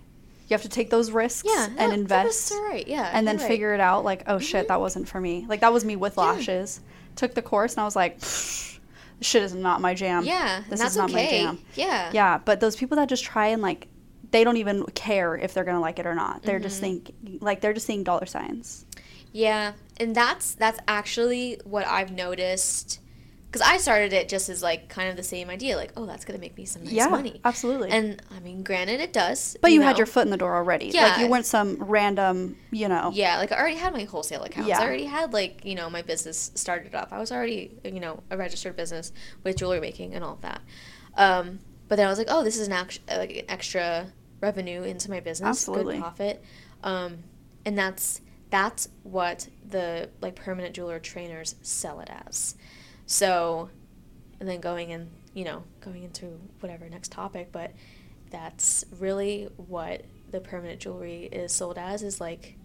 you have to take those risks yeah, and that, invest that right. yeah, and then right. figure it out, like, oh, mm-hmm. shit, that wasn't for me. Like, that was me with yeah. lashes. Took the course and I was like, this shit is not my jam. Yeah. This is not okay. my jam. Yeah. Yeah. But those people that just try and, like, they don't even care if they're going to like it or not. They're mm-hmm. just think like they're just seeing dollar signs. Yeah. And that's that's actually what I've noticed. Because I started it just as, like, kind of the same idea. Like, oh, that's going to make me some nice yeah, money. Yeah, absolutely. And, I mean, granted, it does. But you, you know. had your foot in the door already. Yeah. Like, you weren't some random, you know. Yeah, like, I already had my wholesale accounts. Yeah. I already had, like, you know, my business started up. I was already, you know, a registered business with jewelry making and all of that. Um, but then I was like, oh, this is an, act- like, an extra revenue into my business. Absolutely. Good profit. Um, and that's that's what the, like, permanent jeweler trainers sell it as. So, and then going in, you know, going into whatever next topic, but that's really what the permanent jewelry is sold as, is, like,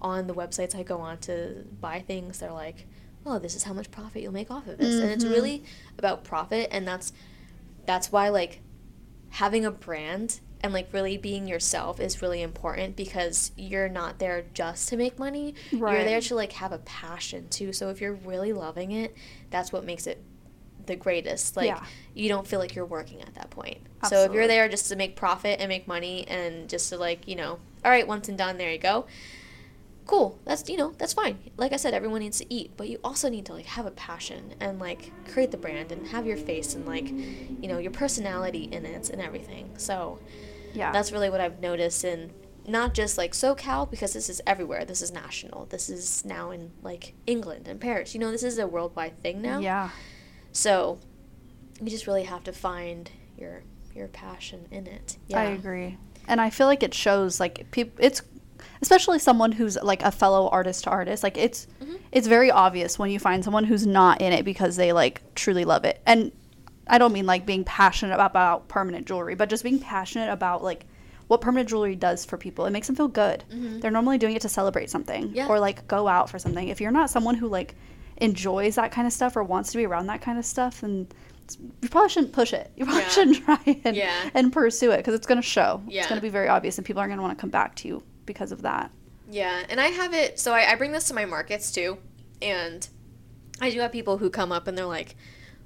on the websites I go on to buy things, they're like, oh, this is how much profit you'll make off of this. Mm-hmm. And it's really about profit, and that's, that's why, like, having a brand and, like, really being yourself is really important, because you're not there just to make money. Right. You're there to, like, have a passion too. So if you're really loving it, that's what makes it the greatest. Like, yeah. you don't feel like you're working at that point. Absolutely. So if you're there just to make profit and make money and just to, like, you know, all right, once and done, there you go. Cool. That's, you know, that's fine. Like I said, everyone needs to eat, but you also need to, like, have a passion and, like, create the brand and have your face and, like, you know, your personality in it and everything. So yeah, that's really what I've noticed. And not just like SoCal, because this is everywhere. This is national. This is now in like England and Paris. You know, this is a worldwide thing now. Yeah. So you just really have to find your your passion in it. Yeah. I agree. And I feel like it shows, like, people, it's, especially someone who's like a fellow artist to artist, like it's mm-hmm. it's very obvious when you find someone who's not in it because they like truly love it. And I don't mean like being passionate about, about permanent jewelry, but just being passionate about like what permanent jewelry does for people. It makes them feel good. Mm-hmm. They're normally doing it to celebrate something, yeah. or like go out for something. If you're not someone who like enjoys that kind of stuff or wants to be around that kind of stuff, then you probably shouldn't push it. You probably yeah. shouldn't try and, yeah. and pursue it, because it's going to show. Yeah. It's going to be very obvious, and people are going to want to come back to you because of that. Yeah, and I have it, so I, I bring this to my markets too, and I do have people who come up and they're like,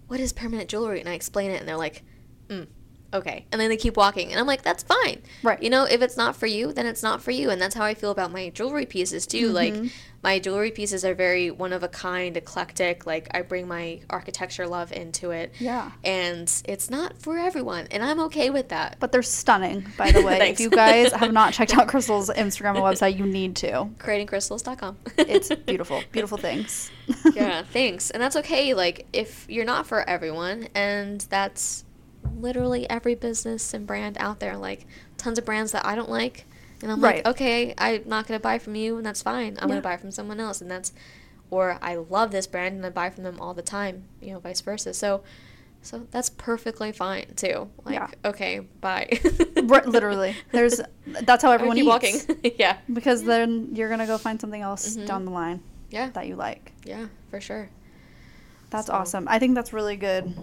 what is permanent jewelry? And I explain it, and they're like, mm, okay. And then they keep walking, and I'm like, that's fine. Right. You know, if it's not for you, then it's not for you. And that's how I feel about my jewelry pieces too. Mm-hmm. Like, my jewelry pieces are very one-of-a-kind, eclectic. Like, I bring my architecture love into it. Yeah. And it's not for everyone, and I'm okay with that. But they're stunning, by the way. If you guys have not checked out Crystal's Instagram and website, you need to. creating crystals dot com It's beautiful. Beautiful things. Yeah, thanks. And that's okay, like, if you're not for everyone, and that's literally every business and brand out there. Like, tons of brands that I don't like. And I'm right. like, okay, I'm not going to buy from you, and that's fine. I'm yeah. going to buy from someone else, and that's, or I love this brand, and I buy from them all the time, you know, vice versa. So, so that's perfectly fine, too. Like, yeah. okay, bye. Right, literally. There's, that's how everyone I keep eats. Walking. yeah. Because then you're going to go find something else mm-hmm. down the line yeah. that you like. Yeah, for sure. That's so. Awesome. I think that's really good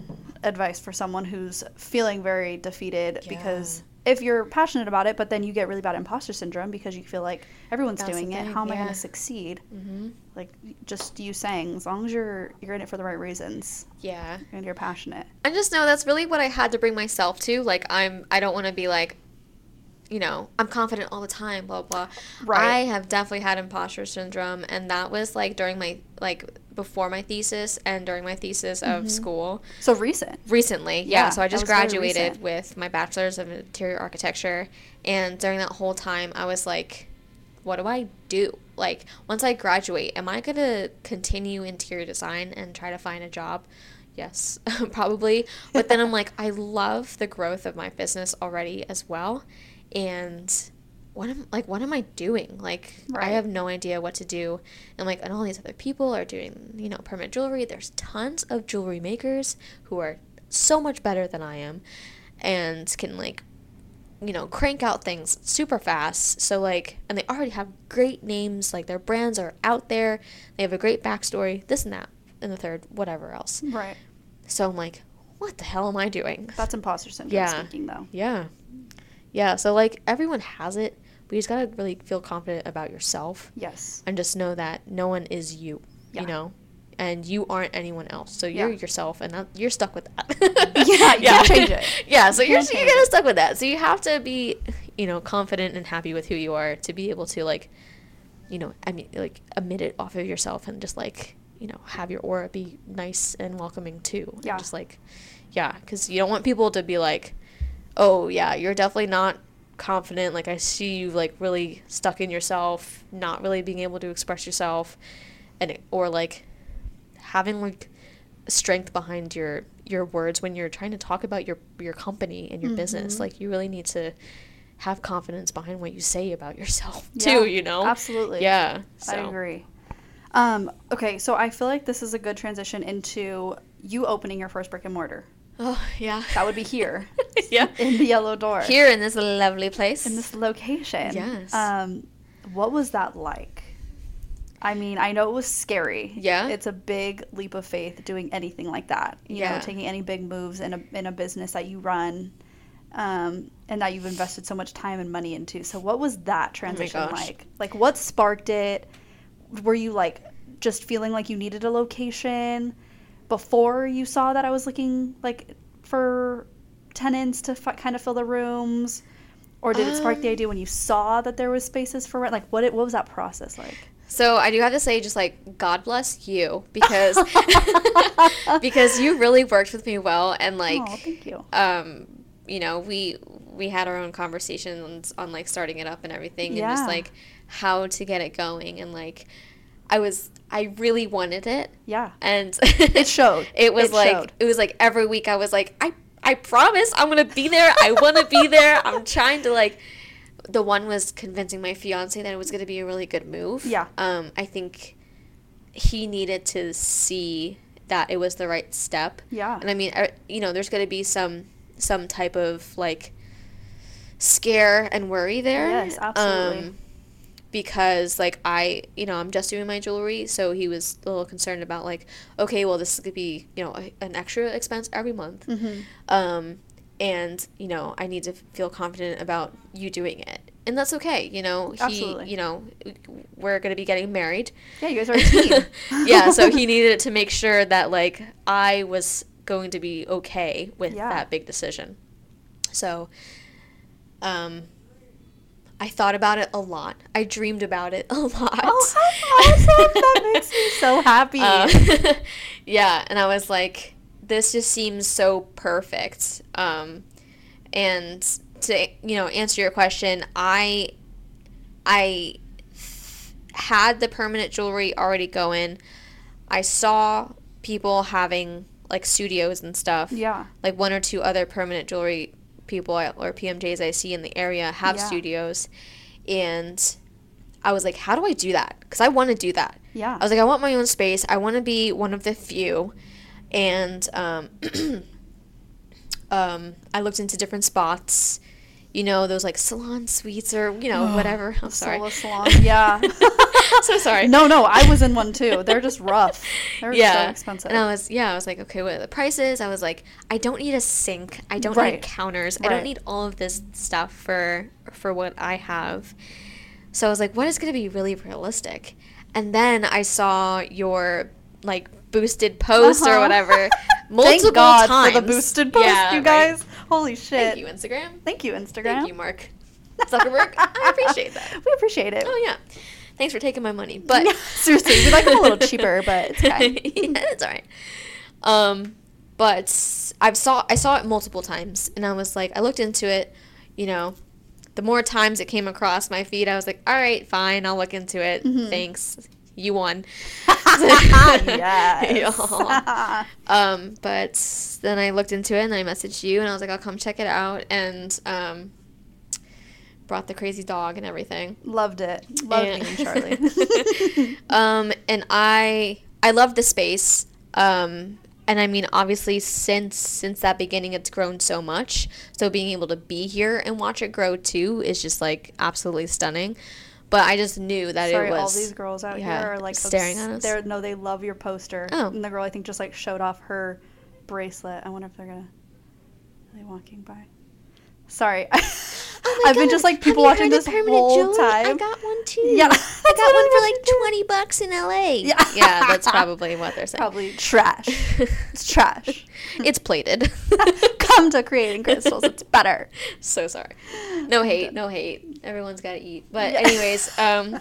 advice for someone who's feeling very defeated yeah. because if you're passionate about it, but then you get really bad imposter syndrom because you feel like everyone's That's doing it. How am yeah. I going to succeed? Mm-hmm. Like, just you saying, as long as you're you're in it for the right reasons. Yeah. And you're passionate. I just know that's really what I had to bring myself to. Like, I'm, I don't want to be like, you know, I'm confident all the time, blah, blah. Right. I have definitely had imposter syndrome, and that was like during my, like, before my thesis and during my thesis of mm-hmm. school. So recent. Recently, yeah. yeah so I just graduated with my bachelor's of interior architecture, and during that whole time I was like, what do I do? Like, once I graduate, am I going to continue interior design and try to find a job? Yes, probably. But then I'm like, I love the growth of my business already as well, and what am like what am I doing? Like, right. I have no idea what to do. And like, and all these other people are doing, you know, permanent jewelry. There's tons of jewelry makers who are so much better than I am, and can like, you know, crank out things super fast. So like, and they already have great names. Like, their brands are out there. They have a great backstory. This and that, and the third, whatever else. Right. So I'm like, what the hell am I doing? That's imposter syndrome yeah. speaking, though. Yeah. Yeah, so, like, everyone has it, but you just got to really feel confident about yourself. Yes. And just know that no one is you, yeah. you know, and you aren't anyone else. So you're yeah. yourself, and that, you're stuck with that. yeah, you yeah. can't change it. Yeah, so you you're, you're kind of stuck with that. So you have to be, you know, confident and happy with who you are to be able to, like, you know, I mean, like, admit it off of yourself and just, like, you know, have your aura be nice and welcoming, too. Yeah. And just, like, yeah, because you don't want people to be, like, oh, yeah, you're definitely not confident. Like, I see you, like, really stuck in yourself, not really being able to express yourself, and or, like, having, like, strength behind your, your words when you're trying to talk about your, your company and your mm-hmm. business. Like, you really need to have confidence behind what you say about yourself, too, yeah, you know? Absolutely. Yeah. So. I agree. Um, okay, so I feel like this is a good transition into you opening your first brick and mortar. Oh, yeah. That would be here. yeah. In the Yellow Door. Here in this lovely place. In this location. Yes. Um, what was that like? I mean, I know it was scary. Yeah. It's a big leap of faith doing anything like that. You yeah. know, taking any big moves in a in a business that you run um, and that you've invested so much time and money into. So what was that transition oh like? Like, what sparked it? Were you, like, just feeling like you needed a location? Before you saw that I was looking, like, for tenants to f- kind of fill the rooms? Or did um, it spark the idea when you saw that there was spaces for rent? Like, what it, what was that process like? So I do have to say, just, like, God bless you, because because you really worked with me well, and, like, oh, thank you. Um, you know, we we had our own conversations on, like, starting it up and everything, yeah. and just, like, how to get it going. And, like, I was, I really wanted it. Yeah. And it showed. It was, it like, showed. It was, like, every week I was, like, I, I promise I'm going to be there. I want to be there. I'm trying to, like, the one was convincing my fiancé that it was going to be a really good move. Yeah. Um, I think he needed to see that it was the right step. Yeah. And I mean, you know, there's going to be some, some type of, like, scare and worry there. Yes, absolutely. Um, because, like, I, you know, I'm just doing my jewelry, so he was a little concerned about, like, okay, well, this is going to be, you know, a, an extra expense every month. Mm-hmm. Um, and, you know, I need to feel confident about you doing it. And that's okay, you know. He, Absolutely. You know, we're going to be getting married. Yeah, you guys are a team. Yeah, so he needed to make sure that, like, I was going to be okay with yeah. that big decision. So, um... I thought about it a lot. I dreamed about it a lot. Oh, how awesome. That makes me so happy. Um, yeah, and I was like, this just seems so perfect. Um, and to, you know, answer your question, I I had the permanent jewelry already going. I saw people having, like, studios and stuff. Yeah. Like, one or two other permanent jewelry people or P M Js I see in the area have yeah. studios, and I was like, how do I do that? Because I want to do that. Yeah. I was like, I want my own space. I want to be one of the few. And um, um, I looked into different spots, you know, those, like, salon suites or, you know, oh, whatever. I'm sorry. Solo salon. Yeah. So sorry. No, no, I was in one too. They're just rough. They're yeah. so expensive. And I was, yeah, I was like, okay, what are the prices? I was like, I don't need a sink. I don't right. need counters. Right. I don't need all of this stuff for for what I have. So I was like, what is going to be really realistic? And then I saw your, like, boosted post uh-huh. or whatever multiple Thank God times. For the boosted post, yeah, you guys. Right. Holy shit. Thank you, Instagram. Thank you, Instagram. Thank you, Mark Zuckerberg. I appreciate that. We appreciate it. Oh, yeah. Thanks for taking my money. But no, seriously, we'd like it a little cheaper, but it's okay. Yeah, it's all right. Um, but I've saw I saw it multiple times, and I was like, I looked into it. You know, the more times it came across my feed, I was like, all right, fine, I'll look into it. Mm-hmm. Thanks, you won. Yes. um, but then I looked into it, and I messaged you, and I was like, I'll come check it out, and um. brought the crazy dog and everything. Loved it. Loved and, me and Charlie. um, and I I love the space. Um, and I mean, obviously, since since that beginning, it's grown so much. So being able to be here and watch it grow, too, is just, like, absolutely stunning. But I just knew that Sorry, it was... Sorry, all these girls out yeah, here are, like... Staring obs- at us? No, they love your poster. Oh. And the girl, I think, just, like, showed off her bracelet. I wonder if they're going to... Are they walking by? Sorry. Oh I've God. Been just like people watching this whole jewelry? Time. I got one too. Yeah, I got one for like twenty bucks in L A. Yeah, yeah, that's probably what they're saying. Probably trash. It's trash. It's plated. Come to Creating Crystals. It's better. So sorry. No hate. No hate. Everyone's got to eat. But yeah. anyways, um,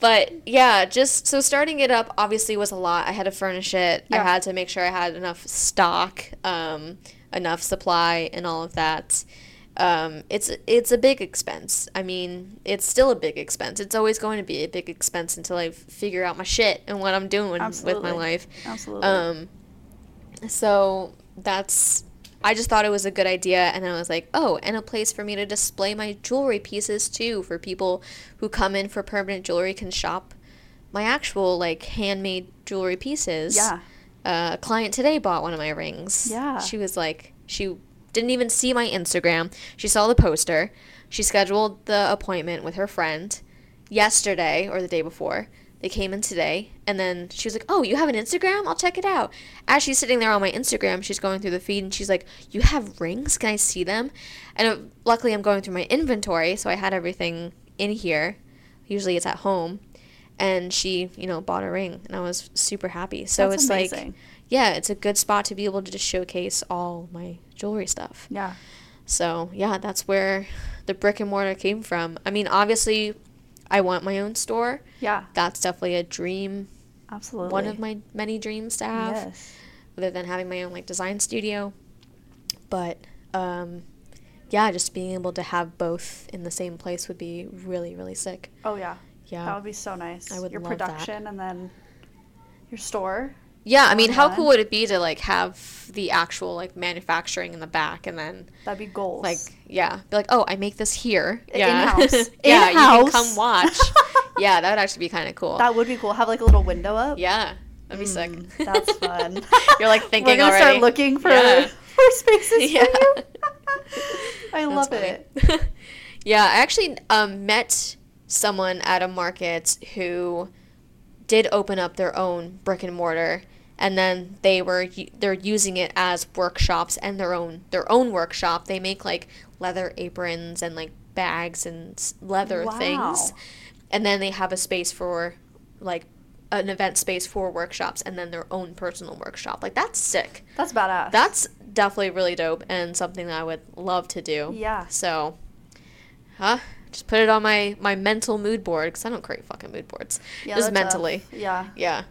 but yeah, just so starting it up obviously was a lot. I had to furnish it. Yeah. I had to make sure I had enough stock. Um, enough supply and all of that. Um, it's it's a big expense. I mean, it's still a big expense. It's always going to be a big expense until I figure out my shit and what I'm doing Absolutely. With my life. Absolutely. Um, so that's, I just thought it was a good idea, and I was like, oh, and a place for me to display my jewelry pieces too, for people who come in for permanent jewelry can shop my actual, like, handmade jewelry pieces. Yeah. Uh, a client today bought one of my rings. Yeah. She was like, she didn't even see my Instagram. She saw the poster. She scheduled the appointment with her friend yesterday or the day before. They came in today. And then she was like, oh, you have an Instagram? I'll check it out. As she's sitting there on my Instagram, she's going through the feed, and she's like, you have rings? Can I see them? And it, luckily, I'm going through my inventory, so I had everything in here. Usually it's at home. And she, you know, bought a ring, and I was super happy. So That's it's amazing. Like, yeah, it's a good spot to be able to just showcase all my jewelry stuff. Yeah. So, yeah, that's where the brick and mortar came from. I mean, obviously, I want my own store. Yeah. That's definitely a dream. Absolutely. One of my many dreams to have. Yes. Other than having my own, like, design studio. But um, yeah, just being able to have both in the same place would be really, really sick. Oh, yeah. Yeah. That would be so nice. I would your love that. Your production and then your store. Yeah, I mean, how cool would it be to, like, have the actual, like, manufacturing in the back and then... That'd be goals. Like, yeah. Be like, oh, I make this here. Yeah. In-house. Yeah, In-house. You can come watch. Yeah, that would actually be kind of cool. That would be cool. Have, like, a little window up. Yeah. That'd be mm, sick. That's fun. You're, like, thinking already. We're going to start looking for, yeah. for spaces yeah. for you. I that's love funny. It. Yeah, I actually um, met someone at a market who did open up their own brick and mortar. And then they were they're using it as workshops and their own their own workshop. They make like leather aprons and like bags and leather wow. things. And then they have a space for like an event space for workshops and then their own personal workshop. Like that's sick. That's badass. That's definitely really dope and something that I would love to do. Yeah. So, huh? Just put it on my, my mental mood board because I don't create fucking mood boards. Yeah, just mentally. Tough. Yeah. Yeah.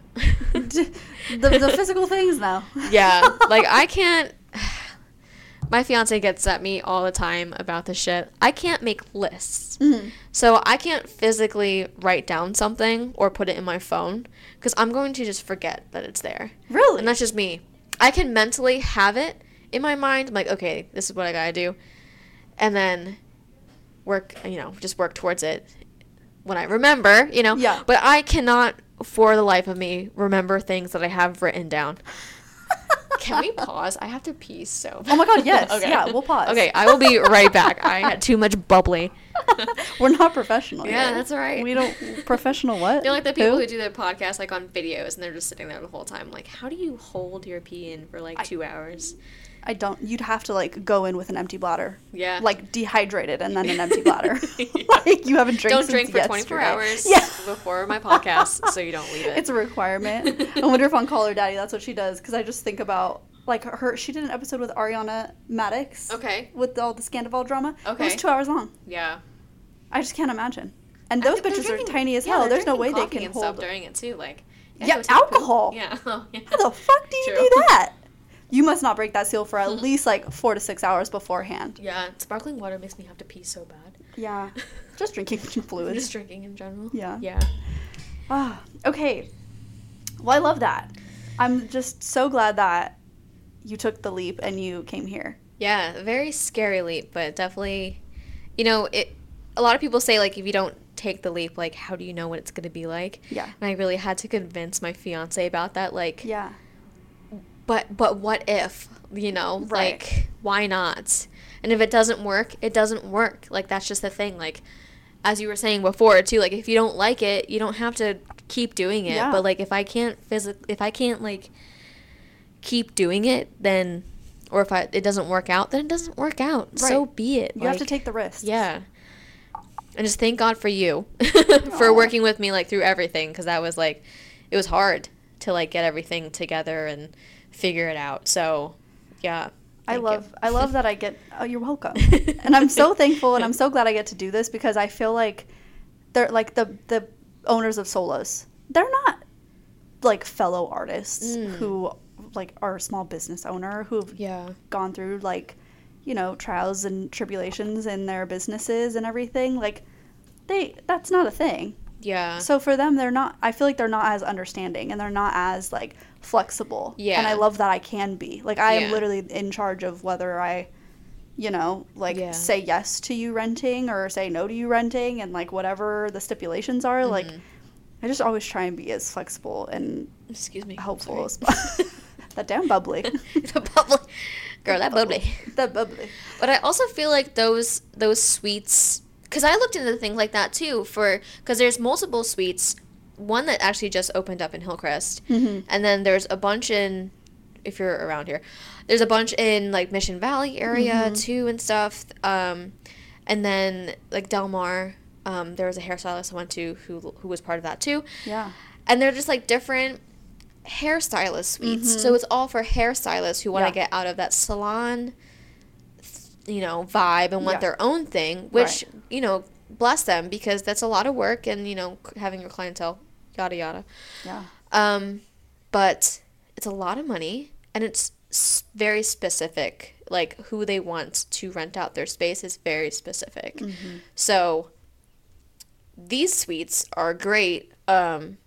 the, the physical things now. Yeah. Like I can't. My fiance gets at me all the time about this shit. I can't make lists. Mm-hmm. So I can't physically write down something or put it in my phone because I'm going to just forget that it's there. Really? And that's just me. I can mentally have it in my mind. I'm like, okay, this is what I gotta do. And then work, you know, just work towards it when I remember, you know. Yeah. But I cannot, for the life of me, remember things that I have written down. Can we pause? I have to pee so bad. Oh, my God, yes. Okay. Yeah, we'll pause. Okay, I will be right back. I had too much bubbly. We're not professional. Yeah, yet. That's all right. We don't... Professional what? They're like the people who? who do their podcasts, like, on videos, and they're just sitting there the whole time. Like, how do you hold your pee in for, like, I, two hours? I don't... You'd have to, like, go in with an empty bladder. Yeah. Like, dehydrated and then an empty bladder. Yeah. Like, you haven't drank Don't drink for yesterday. twenty-four hours yeah. before my podcast, so you don't leave it. It's a requirement. I wonder if on Call Her Daddy, that's what she does, because I just think about... Like, her, she did an episode with Ariana Maddox. Okay. With all the Scandival drama. Okay. It was two hours long. Yeah. I just can't imagine. And those bitches drinking, are tiny as yeah, hell. There's no way they can and hold stuff during it, too. Like, yeah, alcohol. Poop. Yeah. Oh, yeah. How the fuck do you True. do that? You must not break that seal for at least, like, four to six hours beforehand. Yeah. Sparkling water makes me have to pee so bad. Yeah. Just drinking fluids. Just drinking in general. Yeah. Yeah. Ah. Okay. Well, I love that. I'm just so glad that you took the leap and you came here. Yeah, very scary leap, but definitely, you know, it. A lot of people say, like, if you don't take the leap, like, how do you know what it's going to be like? Yeah. And I really had to convince my fiancé about that, like, yeah. But but what if, you know, right. like, why not? And if it doesn't work, it doesn't work. Like, that's just the thing. Like, as you were saying before, too, like, if you don't like it, you don't have to keep doing it. Yeah. But, like, if I can't physically, if I can't, like, keep doing it, then, or if I, it doesn't work out, then it doesn't work out. Right. So be it. You like, have to take the risk. Yeah. And just thank God for you for working with me, like, through everything, because that was, like, it was hard to, like, get everything together and figure it out. So, yeah. I love you. I love that I get – oh, you're welcome. And I'm so thankful, and I'm so glad I get to do this, because I feel like they're, like, the, the owners of Solos, they're not, like, fellow artists mm. who, like, are a small business owner who've yeah. gone through, like – you know, trials and tribulations in their businesses and everything. Like, they, that's not a thing. Yeah. So for them, they're not, I feel like they're not as understanding and they're not as, like, flexible. Yeah. And I love that I can be. Like, I yeah. am literally in charge of whether I, you know, like, yeah. say yes to you renting or say no to you renting and, like, whatever the stipulations are. Mm-hmm. Like, I just always try and be as flexible and Excuse me. helpful as possible. That damn bubbly. The bubbly. Girl, that bubbly. That bubbly. But I also feel like those those suites, because I looked into things like that too, for because there's multiple suites, one that actually just opened up in Hillcrest, mm-hmm. and then there's a bunch in, if you're around here, there's a bunch in, like, Mission Valley area mm-hmm. too and stuff, um, and then, like, Del Mar, um, there was a hairstylist I went to who who was part of that too. Yeah. And they're just, like, different hairstylist suites, mm-hmm. so it's all for hairstylists who want to yeah. get out of that salon, you know, vibe and want yeah. their own thing, which right. you know, bless them, because that's a lot of work, and, you know, having your clientele, yada yada. Yeah. Um, but it's a lot of money, and it's very specific. Like, who they want to rent out their space is very specific. Mm-hmm. So these suites are great um,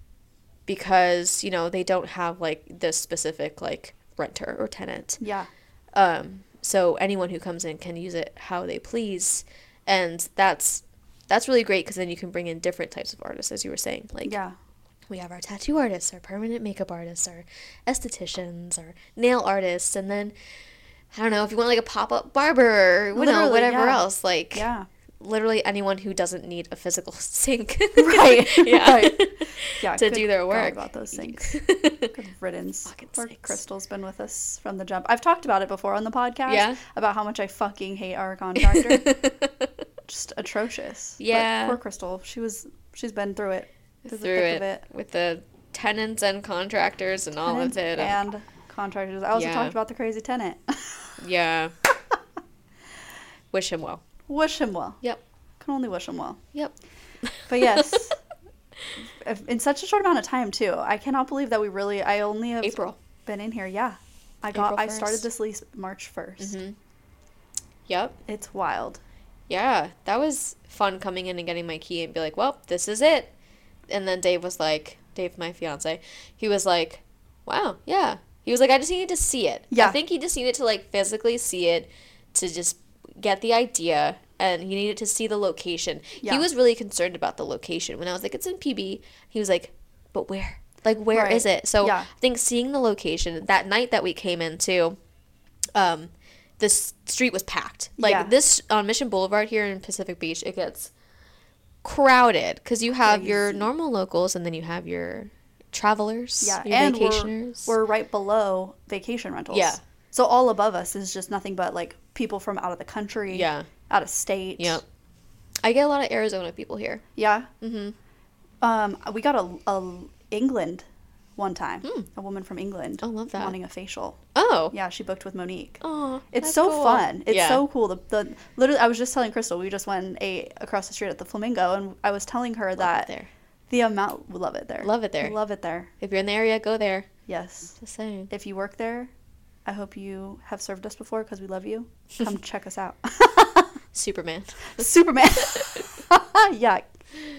because, you know, they don't have, like, this specific, like, renter or tenant. Yeah. Um, so anyone who comes in can use it how they please. And that's that's really great because then you can bring in different types of artists, as you were saying. Like, yeah. We have our tattoo artists, our permanent makeup artists, our estheticians, our nail artists, and then... I don't know, if you want, like, a pop-up barber, or know, whatever yeah. else, like, yeah. literally anyone who doesn't need a physical sink. Right. Yeah. Right. Yeah. to do their work. About those sinks. Good riddance. Or Crystal's been with us from the jump. I've talked about it before on the podcast. Yeah. About how much I fucking hate our contractor. Just atrocious. Yeah. But poor Crystal. She was, she's been through it. Through, through it. it. With the tenants and contractors and tenants all of it. And contractors. I also yeah. talked about the crazy tenant. Yeah. Wish him well. Wish him well. Yep. Can only wish him well. Yep. But yes, in such a short amount of time too, I cannot believe that we really. I only have April. been in here. Yeah. I got. April first I started this lease March first. Mm-hmm. Yep. It's wild. Yeah, that was fun coming in and getting my key and be like, well, this is it. And then Dave was like, Dave, my fiance, he was like, wow, yeah. He was like, I just needed to see it. Yeah. I think he just needed to, like, physically see it to just get the idea, and he needed to see the location. Yeah. He was really concerned about the location. When I was like, it's in P B, he was like, but where? Like, where right. is it? So yeah. I think seeing the location, that night that we came in, too, um, the street was packed. Like, yeah. this on Mission Boulevard here in Pacific Beach, it gets crowded because you have yeah, you your see. normal locals, and then you have your... travelers, yeah, and vacationers. We're, we're right below vacation rentals. Yeah, so all above us is just nothing but, like, people from out of the country. Yeah, out of state. Yeah, I get a lot of Arizona people here. Yeah. Mm-hmm. Um, we got a, a England one time. Mm. A woman from England. I love that. Wanting a facial. Oh. Yeah, she booked with Monique. Oh, it's so cool. fun. It's yeah. so cool. The the literally, I was just telling Crystal, we just went and ate across the street at the Flamingo, and I was telling her love that. There. The amount, love it there. Love it there. Love it there. If you're in the area, go there. Yes. Just saying. If you work there, I hope you have served us before because we love you. Come check us out. Superman. Superman. Yeah.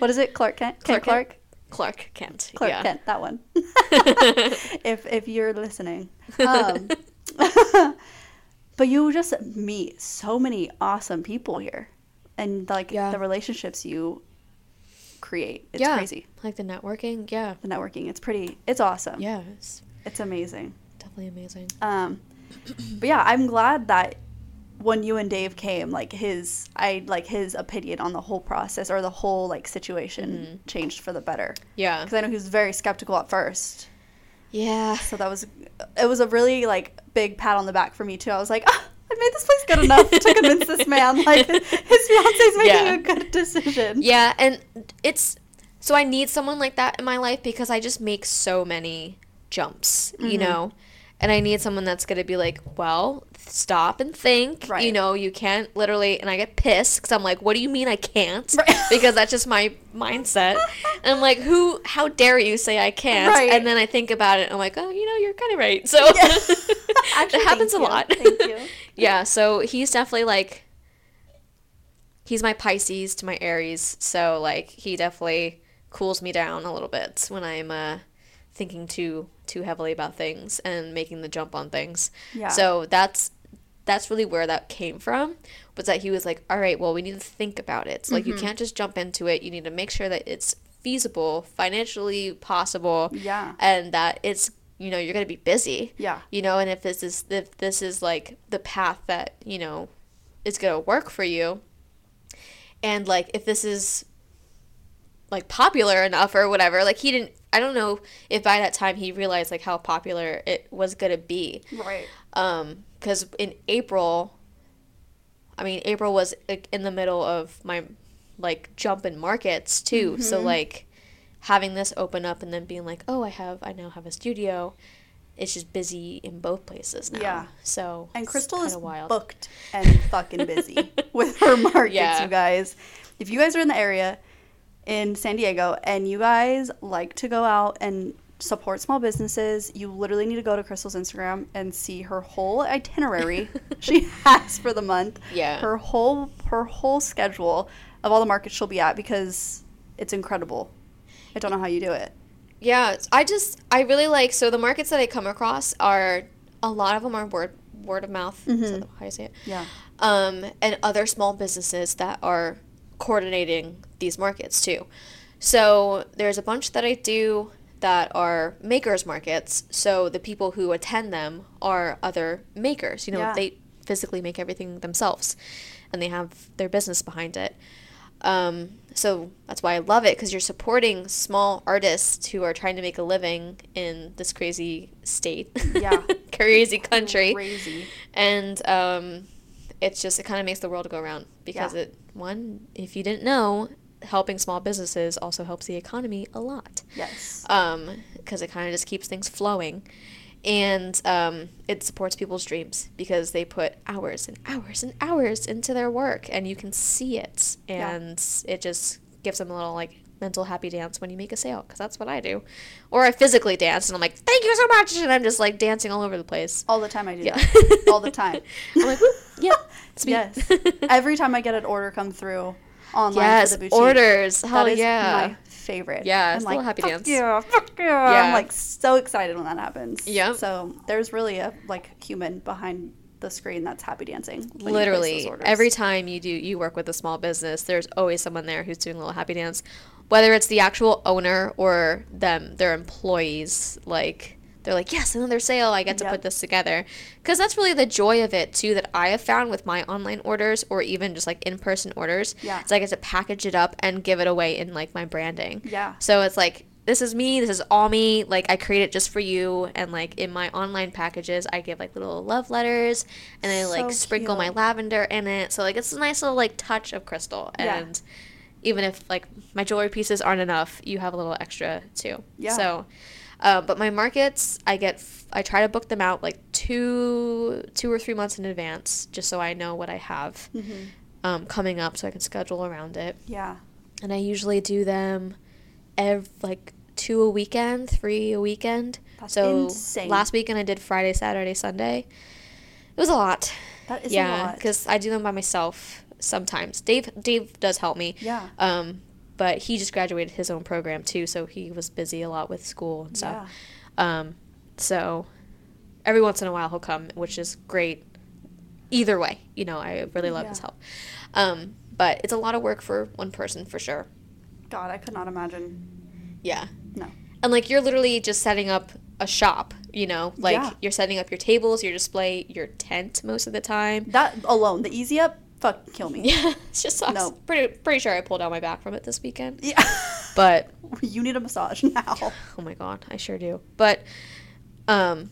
What is it? Clark Kent? Clark Kent Clark? Kent? Clark Kent. Clark yeah. Kent. That one. if if you're listening. Um, but you just meet so many awesome people here. And, like, yeah. the relationships you... create. It's yeah. crazy. Like the networking. Yeah. The networking. It's pretty, it's awesome. Yeah. It's, it's amazing. Definitely amazing. Um, but yeah, I'm glad that when you and Dave came, like his, I like his opinion on the whole process or the whole, like, situation mm-hmm. changed for the better. Yeah. Because I know he was very skeptical at first. Yeah. So that was, it was a really, like, big pat on the back for me too. I was like, ah, I made this place good enough to convince this man, like, his fiance's making yeah. a good decision. Yeah, and it's, so I need someone like that in my life because I just make so many jumps, mm-hmm. you know, and I need someone that's going to be like, well, stop and think, right. you know, you can't literally, and I get pissed because I'm like, what do you mean I can't? Right. Because that's just my mindset. And I'm like, who, how dare you say I can't? Right. And then I think about it, and I'm like, oh, you know, you're kind of right. So yes. Actually, it happens a lot. Thank you. Yeah, so he's definitely, like, he's my Pisces to my Aries, so, like, he definitely cools me down a little bit when I'm uh, thinking too too heavily about things and making the jump on things. Yeah. So that's that's really where that came from, was that he was like, all right, well, we need to think about it. So, like, mm-hmm. you can't just jump into it. You need to make sure that it's feasible, financially possible, yeah, and that it's you know, you're going to be busy. Yeah. You know, and if this is, if this is like the path that, you know, is going to work for you. And, like, if this is, like, popular enough or whatever, like, he didn't, I don't know if by that time he realized, like, how popular it was going to be. Right. Um, 'cause in April, I mean, April was in the middle of my, like, jump in markets too. Mm-hmm. So, like, having this open up and then being like, oh, I have, I now have a studio. It's just busy in both places now. Yeah. So and Crystal is wild. booked and fucking busy with her markets, yeah. you guys. If you guys are in the area in San Diego and you guys like to go out and support small businesses. You literally need to go to Crystal's Instagram and see her whole itinerary she has for the month. Yeah. Her whole her whole schedule of all the markets she'll be at, because it's incredible. I don't know how you do it. Yeah, I just, I really like, so the markets that I come across are, a lot of them are word word of mouth. Mm-hmm. Is that how you say it? Yeah. Um, and other small businesses that are coordinating these markets too. So there's a bunch that I do that are makers markets. So the people who attend them are other makers. You know, yeah. They physically make everything themselves and they have their business behind it. Um, so that's why I love it, because you're supporting small artists who are trying to make a living in this crazy state, yeah, crazy country, crazy. And um, it's just, it kind of makes the world go around, because yeah. it one, if you didn't know, helping small businesses also helps the economy a lot. Yes, um, because it kind of just keeps things flowing, and um, it supports people's dreams because they put hours and hours and hours into their work, and you can see it, and yeah. it just gives them a little like mental happy dance when you make a sale, because that's what I do. Or I physically dance and I'm like, thank you so much, and I'm just like dancing all over the place all the time. I do yeah. that all the time. I'm like, yeah, it's me. Yes. Every time I get an order come through online, yes, for the boutique, orders, hell that is yeah my favorite. Yeah, I'm it's like, a little happy fuck dance. Yeah, fuck yeah. yeah. I'm like so excited when that happens. Yeah. So there's really a like human behind the screen that's happy dancing. Literally every time you do you work with a small business, there's always someone there who's doing a little happy dance, whether it's the actual owner or them, their employees. Like they're like, yes, another sale. I get to yep. put this together. Because that's really the joy of it, too, that I have found with my online orders or even just, like, in-person orders. Yeah. It's like I get to package it up and give it away in, like, my branding. Yeah. So it's like, this is me. This is all me. Like, I create it just for you. And, like, in my online packages, I give, like, little love letters. And I, so like, sprinkle cute. My lavender in it. So, like, it's a nice little, like, touch of Crystal. And yeah. even if, like, my jewelry pieces aren't enough, you have a little extra, too. Yeah. So... Uh, but my markets, I get, f- I try to book them out like two, two or three months in advance, just so I know what I have mm-hmm. um, coming up, so I can schedule around it. Yeah. And I usually do them, ev- like two a weekend, three a weekend. That's so insane. Last weekend I did Friday, Saturday, Sunday. It was a lot. That is yeah, a lot. Yeah, because I do them by myself sometimes. Dave, Dave does help me. Yeah. Um. But he just graduated his own program, too, so he was busy a lot with school and stuff. Yeah. Um, so every once in a while he'll come, which is great. Either way, you know, I really love yeah. his help. Um, but it's a lot of work for one person, for sure. God, I could not imagine. Yeah. No. And, like, you're literally just setting up a shop, you know? Like, yeah. you're setting up your tables, your display, your tent most of the time. That alone, the easy up. Fuck, kill me. Yeah, it just sucks. No. Pretty, pretty sure I pulled out my back from it this weekend. Yeah. But. You need a massage now. Oh, my God. I sure do. But, um,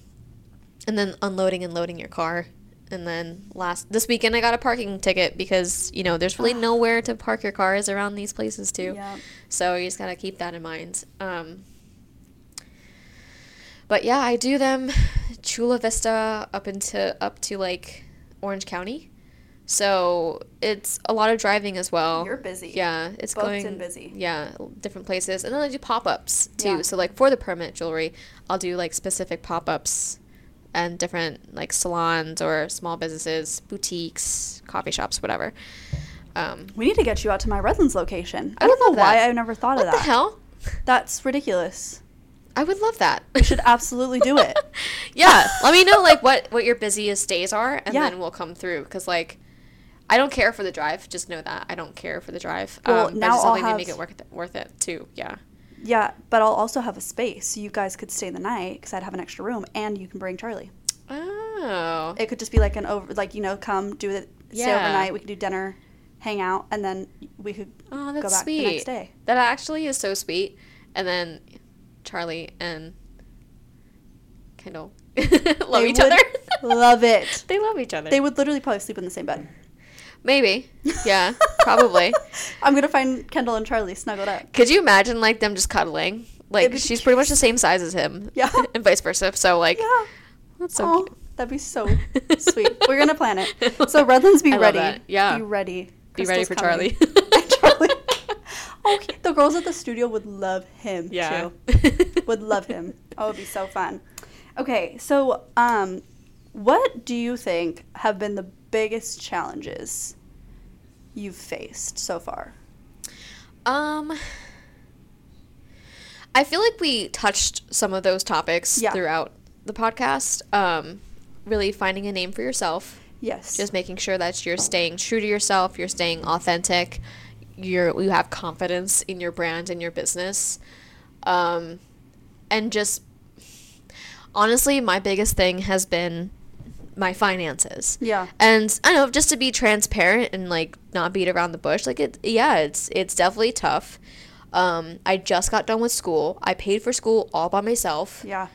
and then unloading and loading your car. And then last, this weekend I got a parking ticket because, you know, there's really nowhere to park your cars around these places, too. Yeah. So you just got to keep that in mind. Um. But, yeah, I do them Chula Vista up into, up to, like, Orange County. So it's a lot of driving as well. You're busy. Yeah, it's booked going and busy. Yeah, different places, and then I do pop-ups too. Yeah. So like for the permanent jewelry, I'll do like specific pop-ups, and different like salons or small businesses, boutiques, coffee shops, whatever. Um, we need to get you out to my Redlands location. I, I don't know that. why I never thought what of that. What the hell? That's ridiculous. I would love that. We should absolutely do it. Yeah, let me know like what what your busiest days are, and yeah. then we'll come through because like. I don't care for the drive. Just know that. I don't care for the drive. Well, um, now I just I'll have... to make it worth, worth it, too. Yeah. Yeah, but I'll also have a space. So you guys could stay the night because I'd have an extra room, and you can bring Charlie. Oh. It could just be like an over, like, you know, come, do it, yeah. stay overnight. We could do dinner, hang out, and then we could oh, that's go back sweet. The next day. That actually is so sweet. And then Charlie and Kendall love they each other. Love it. They love each other. They would literally probably sleep in the same bed. Maybe. Yeah, probably. I'm going to find Kendall and Charlie snuggled up. Could you imagine, like, them just cuddling? Like, she's cute. Pretty much the same size as him. Yeah. And vice versa. So, like, yeah. That's so oh, cute. That'd be so sweet. We're going to plan it. So, Redlands, be I ready. Yeah. Be ready. Crystal's be ready for coming. Charlie. Charlie. Oh, he, the girls at the studio would love him, yeah. too. Would love him. Oh, it would be so fun. Okay, so um, what do you think have been the biggest challenges you've faced so far? Um, I feel like we touched some of those topics yeah. throughout the podcast. Um, really finding a name for yourself. Yes. Just making sure that you're staying true to yourself, you're staying authentic, you're you have confidence in your brand and your business. Um, and just honestly, my biggest thing has been my finances. Yeah. And I don't know, just to be transparent and like not beat around the bush, like it yeah, it's it's definitely tough. Um, I just got done with school. I paid for school all by myself. Yeah.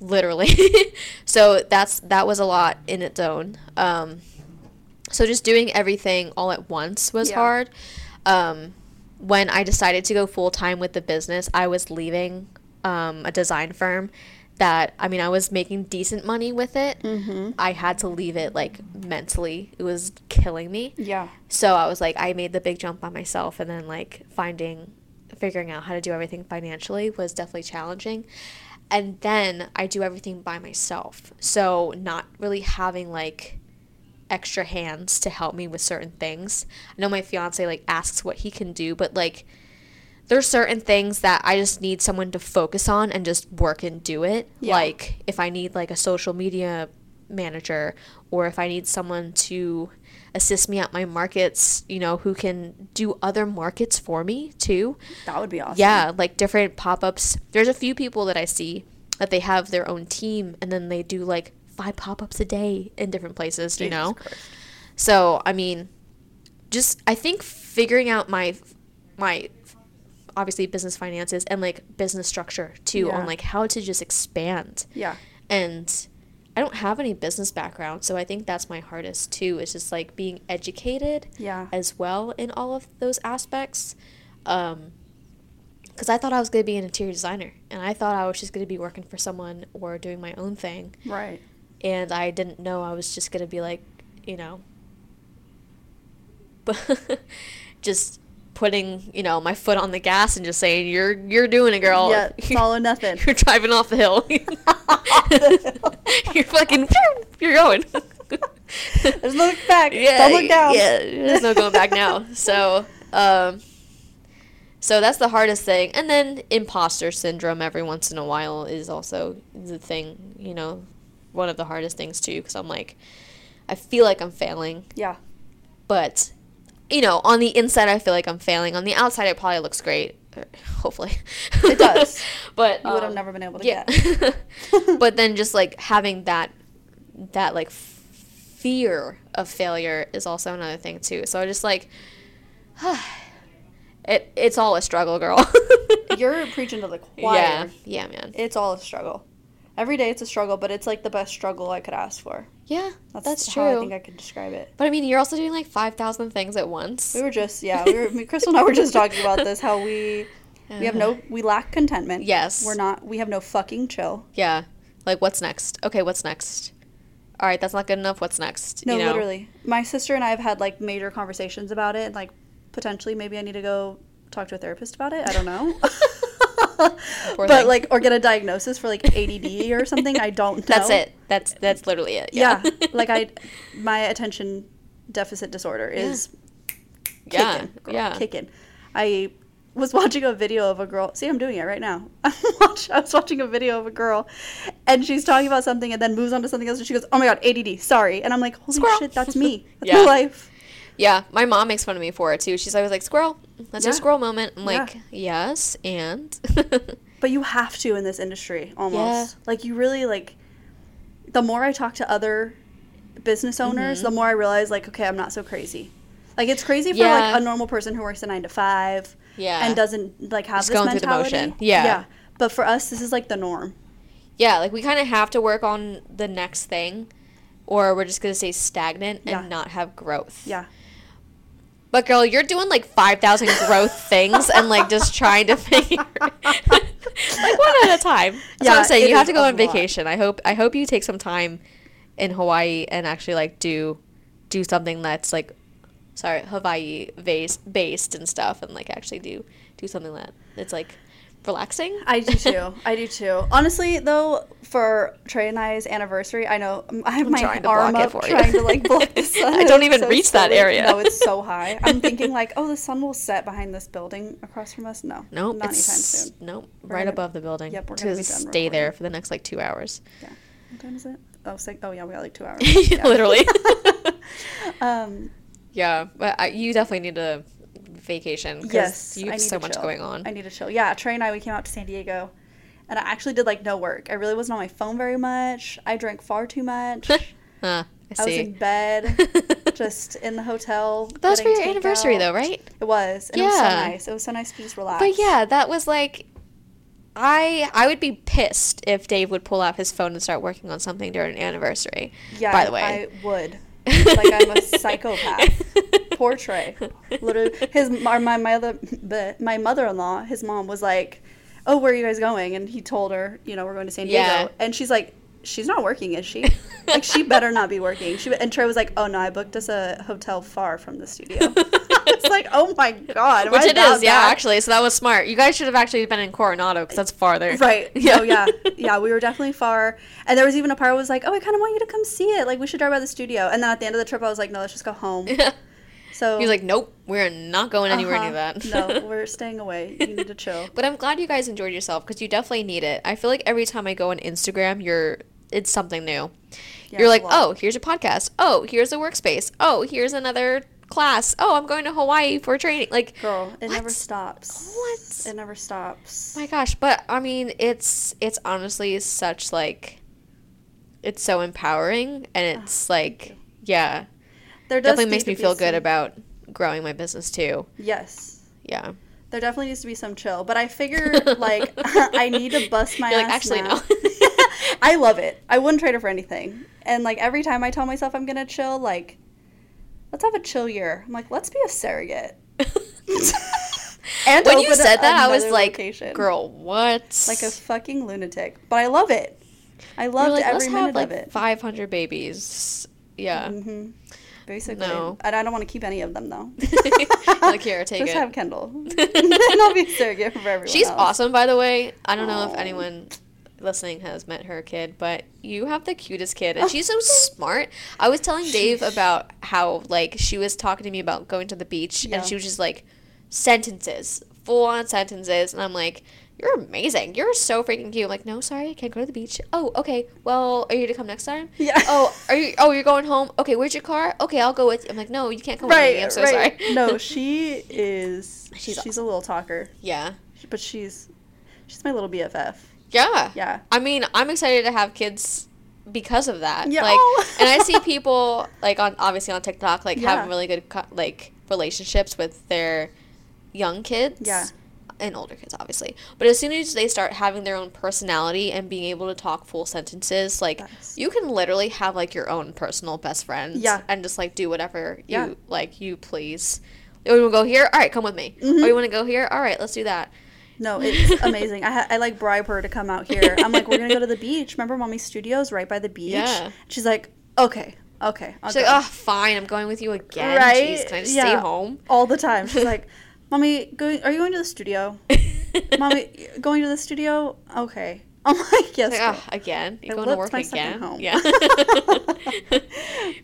Literally. So that's that was a lot in its own. Um, so just doing everything all at once was yeah. hard. Um, when I decided to go full time with the business, I was leaving um, a design firm that, I mean, I was making decent money with it. Mm-hmm. I had to leave it, like, mentally. It was killing me. Yeah. So I was like, I made the big jump by myself, and then, like, finding, figuring out how to do everything financially was definitely challenging. And then I do everything by myself. So not really having, like, extra hands to help me with certain things. I know my fiance, like, asks what he can do, but, like, there's certain things that I just need someone to focus on and just work and do it. Yeah. Like, if I need, like, a social media manager, or if I need someone to assist me at my markets, you know, who can do other markets for me, too. That would be awesome. Yeah, like, different pop-ups. There's a few people that I see that they have their own team, and then they do, like, five pop-ups a day in different places, you Jesus know? Christ. So, I mean, just, I think figuring out my my... obviously business finances and like business structure too yeah. on like how to just expand. Yeah. And I don't have any business background, so I think that's my hardest too, is just like being educated yeah. as well in all of those aspects. Um, because I thought I was going to be an interior designer, and I thought I was just going to be working for someone or doing my own thing. Right. And I didn't know I was just going to be like, you know, just putting, you know, my foot on the gas and just saying, you're you're doing it, girl. Yeah, follow nothing. You're driving off the hill. Off the hill. You're fucking, you're going. There's no look back. Yeah, don't look down. Yeah, there's no going back now. So, um, so that's the hardest thing. And then imposter syndrome every once in a while is also the thing, you know, one of the hardest things too, because I'm like, I feel like I'm failing. Yeah. But you know, on the inside, I feel like I'm failing. On the outside, it probably looks great. Hopefully. It does. But you um, would have never been able to yeah. get it. But then just, like, having that, that like, f- fear of failure is also another thing, too. So I just, like, it it's all a struggle, girl. You're preaching to the choir. Yeah, yeah, man. It's all a struggle. Every day it's a struggle, but it's, like, the best struggle I could ask for. Yeah, that's, that's true. How I think I could describe it. But, I mean, you're also doing, like, five thousand things at once. We were just, yeah, we were, I mean, Crystal and I were just talking about this, how we, uh, we have no, we lack contentment. Yes. We're not, we have no fucking chill. Yeah. Like, what's next? Okay, what's next? All right, that's not good enough. What's next? No, you know? Literally. My sister and I have had, like, major conversations about it. Like, potentially, maybe I need to go talk to a therapist about it. I don't know. But thing. Like, or get a diagnosis for like A D D or something. I don't know. That's it. That's that's literally it. Yeah. yeah. Like I, my attention deficit disorder is yeah. kicking. Girl, yeah. Kicking. I was watching a video of a girl. See, I'm doing it right now. I was watching a video of a girl, and she's talking about something, and then moves on to something else, and she goes, "Oh my god, A D D. Sorry." And I'm like, "Holy squirrel. Shit, that's me. That's yeah. my life." Yeah, my mom makes fun of me for it, too. She's always like, squirrel, that's yeah. your squirrel moment. I'm yeah. like, yes, and? But you have to in this industry, almost. Yeah. Like, you really, like, the more I talk to other business owners, mm-hmm. the more I realize, like, okay, I'm not so crazy. Like, it's crazy for, yeah. like, a normal person who works a nine to five yeah. and doesn't, like, have Just this mentality. Just going through the motion. Yeah. yeah. But for us, this is, like, the norm. Yeah, like, we kind of have to work on the next thing. Or we're just going to stay stagnant and yeah. not have growth. Yeah. But, girl, you're doing, like, five thousand growth things and, like, just trying to figure like, one at a time. That's yeah, what I'm saying. You have to go on vacation. Lot. I hope I hope you take some time in Hawaii and actually, like, do do something that's, like, sorry, Hawaii base, based and stuff, and like actually do do something like that. It's like relaxing. I do too. I do too. Honestly, though, for Trey and I's anniversary, I know I have I'm my trying arm up trying to like block the sun. I don't even so reach that silly. area. No, it's so high. I'm thinking like, oh, the sun will set behind this building across from us. No, no, nope, not anytime soon. No, nope, right gonna, above the building. Yep, we're gonna be done stay there for the next like two hours. Yeah. What time is it? Oh, six, oh yeah, we got like two hours. Yeah. Literally. um. Yeah, but I, you definitely need to. Vacation because yes, you have so much chill. going on. I need to chill. Yeah, Trey and I, we came out to San Diego, and I actually did like no work. I really wasn't on my phone very much. I drank far too much. uh, I, see. I was in bed, just in the hotel. That was for your anniversary, out. though, right? It was. And yeah. It was so nice. It was so nice to just relax. But yeah, that was like, I I would be pissed if Dave would pull out his phone and start working on something during an anniversary. Yeah, by the way, I would. Like I'm a psychopath. Poor Trey. Literally, his my my my, other, my mother-in-law, his mom was like, "Oh, where are you guys going?" And he told her, "You know, we're going to San Diego." Yeah. And she's like, "She's not working, is she? Like, she better not be working." She and Trey was like, "Oh no, I booked us a hotel far from the studio." It's like, oh my god, which I it is, yeah, that? actually. So that was smart. You guys should have actually been in Coronado because that's farther, right? Yeah, oh, yeah, yeah. We were definitely far, and there was even a part where I was like, "Oh, I kind of want you to come see it. Like, we should drive by the studio." And then at the end of the trip, I was like, "No, let's just go home." Yeah. So he's like, "Nope, we're not going anywhere uh-huh. near that." No, we're staying away. You need to chill. But I'm glad you guys enjoyed yourself because you definitely need it. I feel like every time I go on Instagram, you're it's something new. Yeah, you're like, "Oh, here's a podcast. Oh, here's a workspace. Oh, here's another." Class. Oh, I'm going to Hawaii for training. Like, girl, it what? never stops. What? It never stops. My gosh, but I mean, it's it's honestly such like, it's so empowering, and it's oh, like, yeah, there does definitely makes me feel good some... about growing my business too. Yes. Yeah. There definitely needs to be some chill, but I figured like I need to bust my You're ass. Like, actually, now. no. I love it. I wouldn't trade it for anything. And like every time I tell myself I'm gonna chill, like. Let's have a chill year. I'm like, let's be a surrogate. And when you said that, I was like, location. girl, what? Like a fucking lunatic. But I love it. I loved like, every minute like of it. five hundred babies. Yeah. Mm-hmm. Basically. No. And I don't want to keep any of them, though. Like, here, take Just it. Just have Kendall. And I'll be a surrogate for everyone She's else. awesome, by the way. I don't Aww. know if anyone... listening has met her kid, but you have the cutest kid, and she's so smart. I was telling Dave about how like she was talking to me about going to the beach, yeah. and she was just like sentences, full on sentences, and I'm like, "You're amazing. You're so freaking cute." I'm like, "No, sorry, I can't go to the beach." "Oh, okay. Well, are you to come next time?" Yeah. "Oh, are you? Oh, you're going home. Okay, where's your car? Okay, I'll go with you." I'm like, "No, you can't come right, with me. I'm so right. sorry." No, she is. She's she's awesome. a little talker. Yeah, but she's she's my little B F F. Yeah. Yeah. I mean, I'm excited to have kids because of that. Yeah. Like, and I see people, like, on obviously on TikTok, like, yeah. having really good, like, relationships with their young kids. Yeah. And older kids, obviously. But as soon as they start having their own personality and being able to talk full sentences, like, yes. you can literally have, like, your own personal best friend. Yeah. And just, like, do whatever you, yeah. like, you please. "Oh, you want to go here? All right, come with me." Mm-hmm. "Oh, you want to go here? All right, let's do that." No, it's amazing. I, ha- I, like, bribe her to come out here. I'm like, "We're going to go to the beach. Remember Mommy's studio's right by the beach?" Yeah. She's like, okay, okay. I'll She's go. like, "Oh, fine. I'm going with you again." Right? Jeez, can I just yeah. stay home? All the time. She's like, "Mommy, going, are you going to the studio? Mommy, going to the studio? Okay." I'm like, "Yes, like, girl. Oh, again? You're going to work again?" Home. Yeah.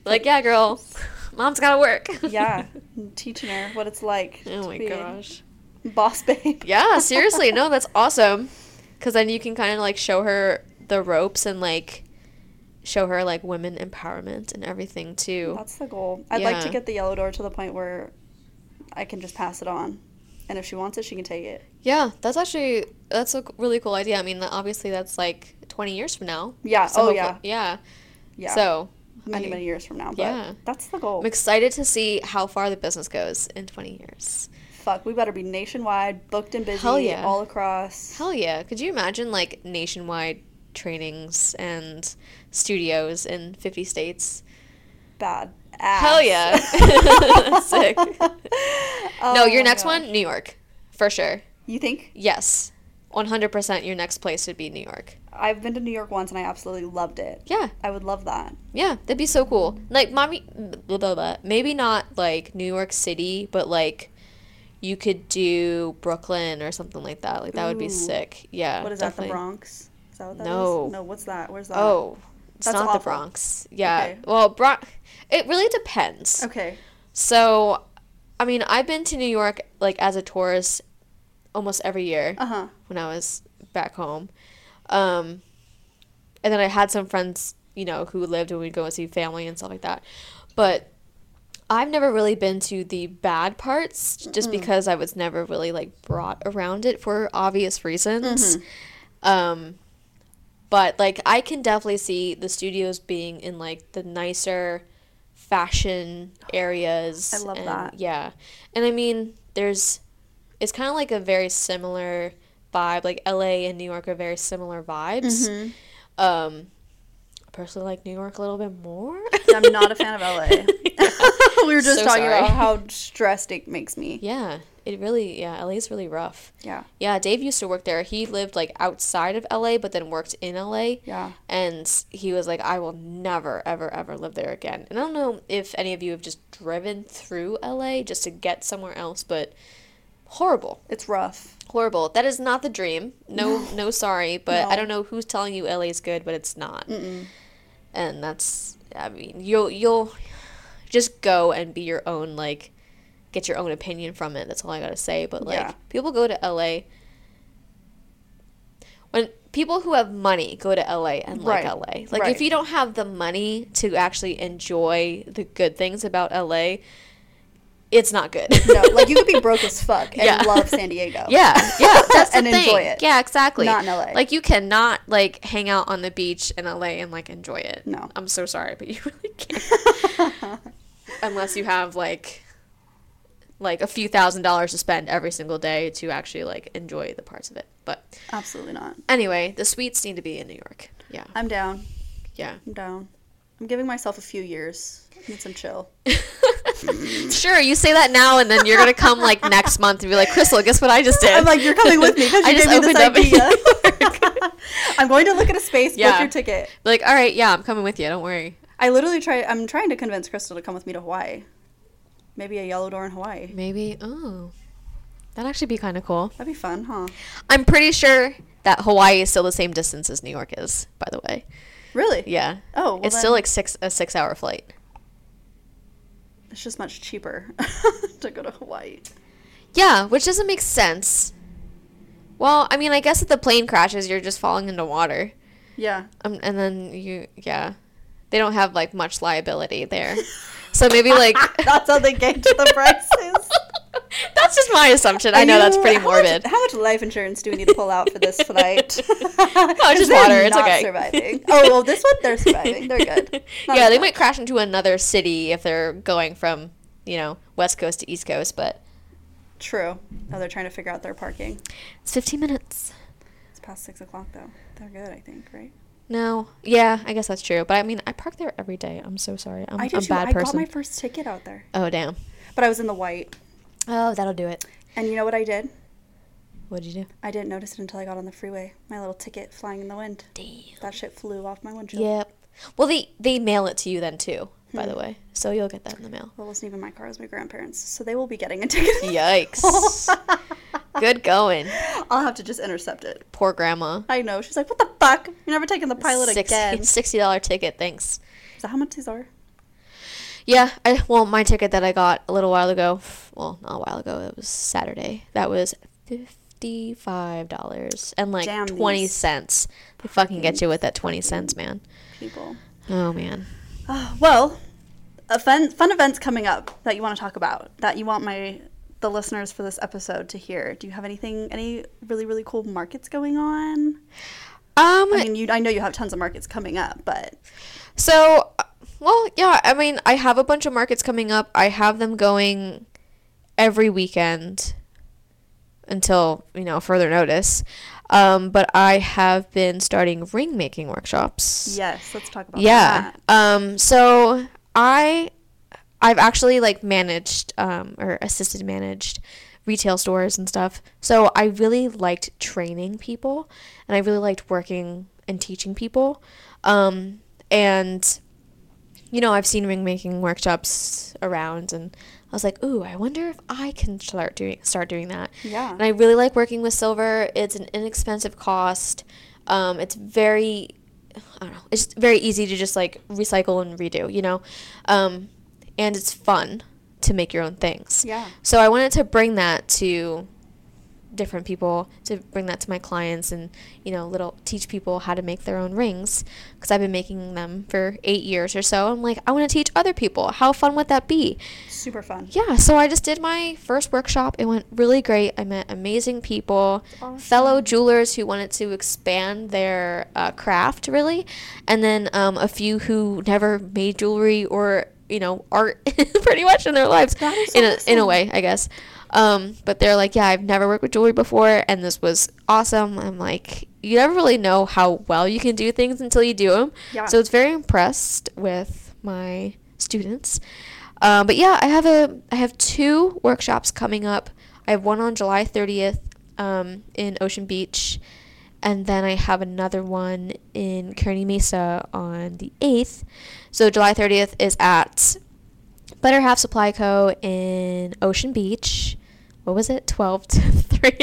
Like, "Yeah, girl. Mom's got to work." Yeah. I'm teaching her what it's like. Oh, my gosh. Boss babe. Yeah, seriously. No, that's awesome, because then you can kind of like show her the ropes and like show her like women empowerment and everything too. That's the goal. I'd yeah. like to get the Yellow Door to the point where I can just pass it on, and if she wants it, she can take it. Yeah, that's actually that's a really cool idea. I mean, obviously that's like twenty years from now. Yeah. So oh yeah. Yeah. Yeah. So many I, many years from now. But yeah. That's the goal. I'm excited to see how far the business goes in twenty years. Fuck, we better be nationwide, booked and busy, Hell yeah. all across. Hell yeah. Could you imagine, like, nationwide trainings and studios in fifty states? Bad ass. Hell yeah. Sick. Oh, no, your next gosh. one, New York, for sure. You think? Yes. one hundred percent your next place would be New York. I've been to New York once and I absolutely loved it. Yeah. I would love that. Yeah, that'd be so cool. Like, mommy, blah, blah, blah. Maybe not, like, New York City, but, like, you could do Brooklyn or something like that. Like, that Ooh. would be sick. Yeah. What is definitely. that, the Bronx? Is that what that no. is? No. No, what's that? Where's that? Oh, it's That's not awful. the Bronx. Yeah. Okay. Well, Bronx, it really depends. Okay. So, I mean, I've been to New York, like, as a tourist almost every year uh-huh. when I was back home. Um, and then I had some friends, you know, who lived and we'd go and see family and stuff like that. But I've never really been to the bad parts just mm-hmm. because I was never really, like, brought around it for obvious reasons. Mm-hmm. Um, but, like, I can definitely see the studios being in, like, the nicer fashion areas. I love and, that. Yeah. And, I mean, there's, it's kind of like a very similar vibe, like L A and New York are very similar vibes. Mm-hmm. Um, I personally like New York a little bit more. Yeah, I'm not a fan of L A. We were just so talking sorry. about how stressed it makes me. Yeah, it really, yeah, L A is really rough. Yeah. Yeah, Dave used to work there. He lived, like, outside of L A, but then worked in L A. Yeah. And he was like, I will never, ever, ever live there again. And I don't know if any of you have just driven through L A just to get somewhere else, but horrible. It's rough. Horrible. That is not the dream. No, no, no sorry. But no. I don't know who's telling you L A is good, but it's not. Mm-mm. And that's, I mean, you'll you'll just go and be your own, like, get your own opinion from it. That's all I gotta say. But, like, yeah. people go to L A. When people who have money go to L A and like right. L A. Like, right. if you don't have the money to actually enjoy the good things about L A, it's not good. No, like, you could be broke as fuck and yeah. love San Diego. Yeah, yeah, that's the and thing. enjoy it. Yeah, exactly. Not in L A. Like, you cannot, like, hang out on the beach in L A and, like, enjoy it. No, I'm so sorry, but you really can't. Unless you have like, like a few thousand dollars to spend every single day to actually, like, enjoy the parts of it. But absolutely not. Anyway, the suites need to be in New York. Yeah, I'm down. Yeah, I'm down. I'm giving myself a few years. I need some chill. Sure, you say that now, and then you're gonna come, like, next month and be like, Crystal, guess what I just did? I'm like, you're coming with me because you I just gave me this idea. I'm going to look at a space. Yeah. Book your ticket. Like, all right, yeah, I'm coming with you. Don't worry. I literally try. I'm trying to convince Crystal to come with me to Hawaii. Maybe a Yellow Door in Hawaii. Maybe. Oh, that'd actually be kind of cool. That'd be fun, huh? I'm pretty sure that Hawaii is still the same distance as New York is. By the way. Really? Yeah. Oh, well, it's then... still like six a six-hour flight. It's just much cheaper to go to Hawaii. Yeah, which doesn't make sense. Well, I mean, I guess if the plane crashes, you're just falling into water. Yeah. Um, and then you, yeah, they don't have, like, much liability there, so maybe, like, that's how they gauge the prices. That's just my assumption. I know that's pretty morbid. How much, how much life insurance do we need to pull out for this flight? Oh, just water. It's okay. Surviving. Oh, well, this one, they're surviving. They're good. Not yeah, they much. might crash into another city if they're going from, you know, West Coast to East Coast, but... True. Oh, they're trying to figure out their parking. It's fifteen minutes. It's past six o'clock, though. They're good, I think, right? No. Yeah, I guess that's true. But, I mean, I park there every day. I'm so sorry. I'm I did a bad too. person. I got my first ticket out there. Oh, damn. But I was in the white... Oh, that'll do it. And you know what I did? What did you do? I didn't notice it until I got on the freeway. My little ticket flying in the wind. Damn. That shit flew off my windshield. Yep. Well, they, they mail it to you then, too, hmm. by the way. So you'll get that in the mail. Well, it wasn't even my car. It was my grandparents. So they will be getting a ticket. Yikes. Good going. I'll have to just intercept it. Poor grandma. I know. She's like, what the fuck? You're never taking the pilot Six, again. sixty dollars ticket. Thanks. Is that how much these are? Yeah, I, well, my ticket that I got a little while ago, well, not a while ago, it was Saturday, that was fifty-five dollars and, like, Damn twenty these. Cents. They fucking get you with that twenty cents, man. People. Oh, man. Uh, well, a fun, fun events coming up that you want to talk about, that you want my the listeners for this episode to hear. Do you have anything, any really, really cool markets going on? Um, I mean, you, I know you have tons of markets coming up, but... So... Well, yeah, I mean, I have a bunch of markets coming up. I have them going every weekend until, you know, further notice. Um, but I have been starting ring making workshops. Yes, let's talk about yeah. that. Yeah. Um, so I, I've actually, like, managed um, or assisted managed retail stores and stuff. So I really liked training people, and I really liked working and teaching people. Um, and, you know, I've seen ring making workshops around, and I was like, ooh, I wonder if I can start doing start doing that. Yeah. And I really like working with silver. It's an inexpensive cost. Um, it's very, I don't know, it's just very easy to just, like, recycle and redo, you know? Um, and it's fun to make your own things. Yeah. So I wanted to bring that to different people, to bring that to my clients and, you know, little teach people how to make their own rings, because I've been making them for eight years or so. I'm like, I want to teach other people. How fun would that be? Super fun. Yeah. So I just did my first workshop. It went really great. I met amazing people, awesome. Fellow jewelers who wanted to expand their uh, craft, really, and then um, a few who never made jewelry or, you know, art pretty much in their lives, in a, awesome. in a way, I guess. Um, but they're like, yeah, I've never worked with jewelry before, and this was awesome. I'm like, you never really know how well you can do things until you do them. Yeah. So it's very impressed with my students. Um, but yeah, I have a, I have two workshops coming up. I have one on July thirtieth um, in Ocean Beach, and then I have another one in Kearny Mesa on the eighth. So July thirtieth is at Butter Half Supply Co. in Ocean Beach. What was it? twelve to three.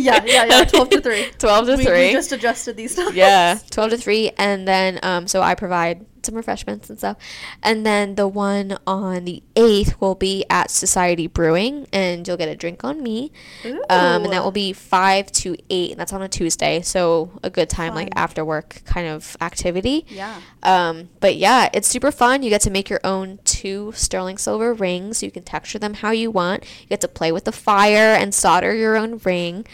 yeah, yeah, yeah. twelve to three. twelve to we, three. We just adjusted these times. Yeah, twelve to three. And then, um, so I provide some refreshments and stuff. And then the one on the eighth will be at Society Brewing, and you'll get a drink on me. Ooh. Um, and that will be five to eight. And that's on a Tuesday. So a good time, fun. Like after work kind of activity. Yeah. Um, but yeah, it's super fun. You get to make your own two sterling silver rings. You can texture them how you want. You get to play with the fire and solder your own ring.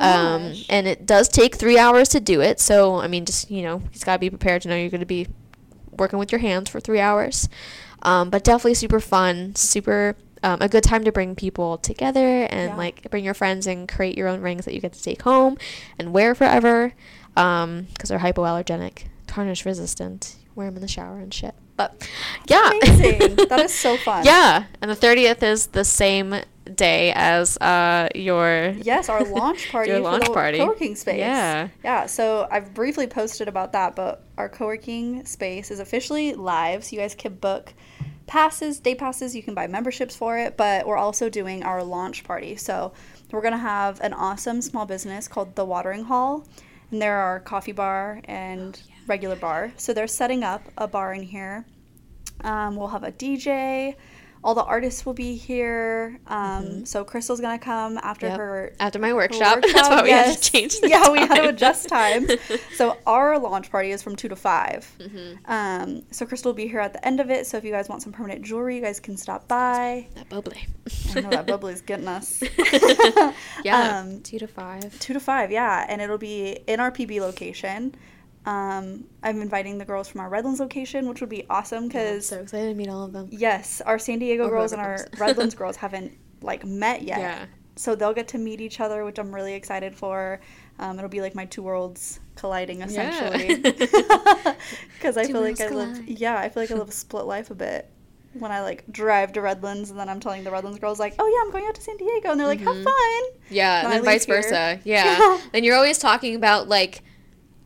Oh, um, and it does take three hours to do it. So, I mean, just, you know, you just got to be prepared to know you're going to be working with your hands for three hours, um but definitely super fun, super um, a good time to bring people together and yeah. like bring your friends and create your own rings that you get to take home and wear forever, um because they're hypoallergenic, tarnish resistant. Wear them in the shower and shit. But yeah, amazing. That is so fun. Yeah. And the thirtieth is the same day as uh your yes our launch party your launch for the party co-working space. Yeah, yeah. So I've briefly posted about that, but our co-working space is officially live, so you guys can book passes, day passes, you can buy memberships for it. But we're also doing our launch party, so we're gonna have an awesome small business called The Watering Hall, and there are coffee bar and oh, yeah. regular bar. So they're setting up a bar in here. Um we'll have a D J. All the artists will be here. Um, mm-hmm. So Crystal's going to come after yep. her... After my workshop. workshop. That's why we yes. had to change the Yeah, time. We had to adjust times. So our launch party is from two to five. Mm-hmm. Um, so Crystal will be here at the end of it. So if you guys want some permanent jewelry, you guys can stop by. That bubbly. I know that bubbly's getting us. yeah, um, two to five. two to five, yeah. And it'll be in our P B location. Um, I'm inviting the girls from our Redlands location, which would be awesome because yeah, so excited to meet all of them. Yes, our San Diego oh, girls and our Redlands girls haven't like met yet, yeah. so they'll get to meet each other, which I'm really excited for. Um, it'll be like my two worlds colliding essentially, because yeah. I two feel like I live yeah I feel like I live a split life a bit when I like drive to Redlands and then I'm telling the Redlands girls like, oh yeah, I'm going out to San Diego, and they're like, mm-hmm. have fun. Yeah, and, and then vice versa. Yeah. yeah, and you're always talking about like.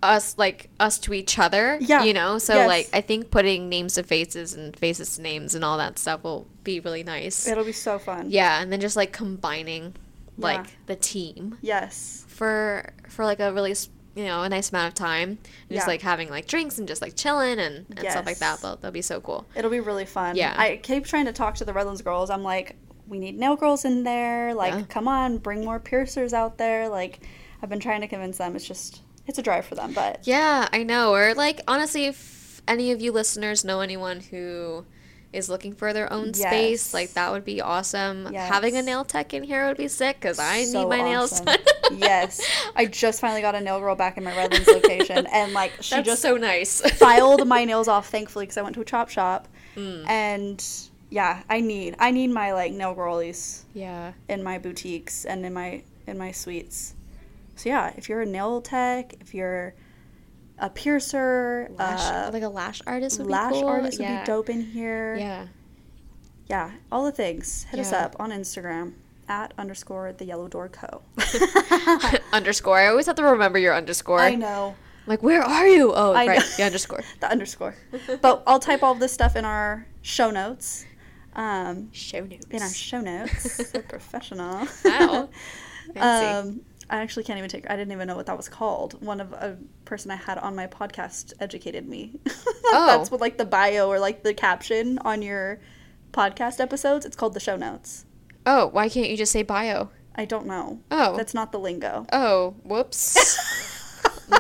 us like us to each other, yeah, you know, so yes. like I think putting names to faces and faces to names and all that stuff will be really nice. It'll be so fun. Yeah. And then just like combining like yeah. the team yes for for like a really, you know, a nice amount of time, and yeah. just like having like drinks and just like chilling and, and yes. stuff like that. But that'll be so cool. It'll be really fun. Yeah, I keep trying to talk to the Redlands girls. I'm like, we need nail girls in there, like yeah. come on, bring more piercers out there. Like I've been trying to convince them. It's just It's a drive for them, but... Yeah, I know. Or, like, honestly, if any of you listeners know anyone who is looking for their own yes. space, like, that would be awesome. Yes. Having a nail tech in here would be sick, because I so need my awesome. nails done. Yes. I just finally got a nail girl back in my Redlands location, and, like, she That's just... so nice. filed my nails off, thankfully, because I went to a chop shop, mm. and... Yeah, I need... I need my, like, nail girlies yeah. in my boutiques and in my in my suites. So yeah, if you're a nail tech, if you're a piercer, lash, uh, like a lash artist would lash be cool. artist yeah. would be dope in here. Yeah. Yeah, all the things. Hit yeah. us up on Instagram at underscore the yellow door co. underscore. I always have to remember your underscore. I know. Like, where are you? Oh, I right. Know. The underscore. The underscore. But I'll type all this stuff in our show notes. Um, show notes. In our show notes. So professional. Wow. um, I actually can't even take, I didn't even know what that was called. One of a person I had on my podcast educated me. Oh. That's what, like, the bio or, like, the caption on your podcast episodes. It's called the show notes. Oh, why can't you just say bio? I don't know. Oh. That's not the lingo. Oh, whoops.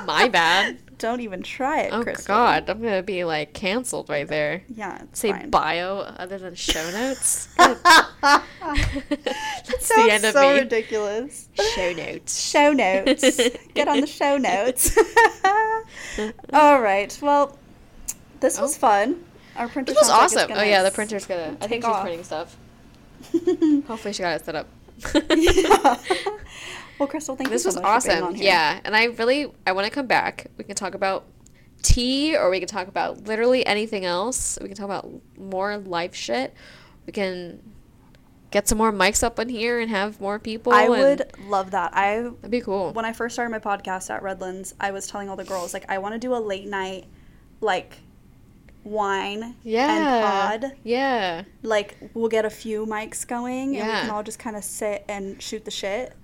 My bad. Don't even try it, oh, Crystal. Oh, God. I'm going to be, like, canceled right there. Yeah, it's Say fine. Bio other than show notes. That's the end of so me. So ridiculous. Show notes. Show notes. Get on the show notes. All right. Well, this was oh. fun. Our printer was awesome. Like oh, yeah. The printer's going to. I think she's off. Printing stuff. Hopefully she got it set up. Yeah. Well, Crystal, thank this you so much awesome. For being on here. Yeah, and I really, I want to come back. We can talk about tea, or we can talk about literally anything else. We can talk about more life shit. We can get some more mics up on here and have more people. I and would love that. I That'd be cool. When I first started my podcast at Redlands, I was telling all the girls, like, I want to do a late night, like, wine yeah. and pod. Yeah. Like, we'll get a few mics going, yeah. and we can all just kind of sit and shoot the shit.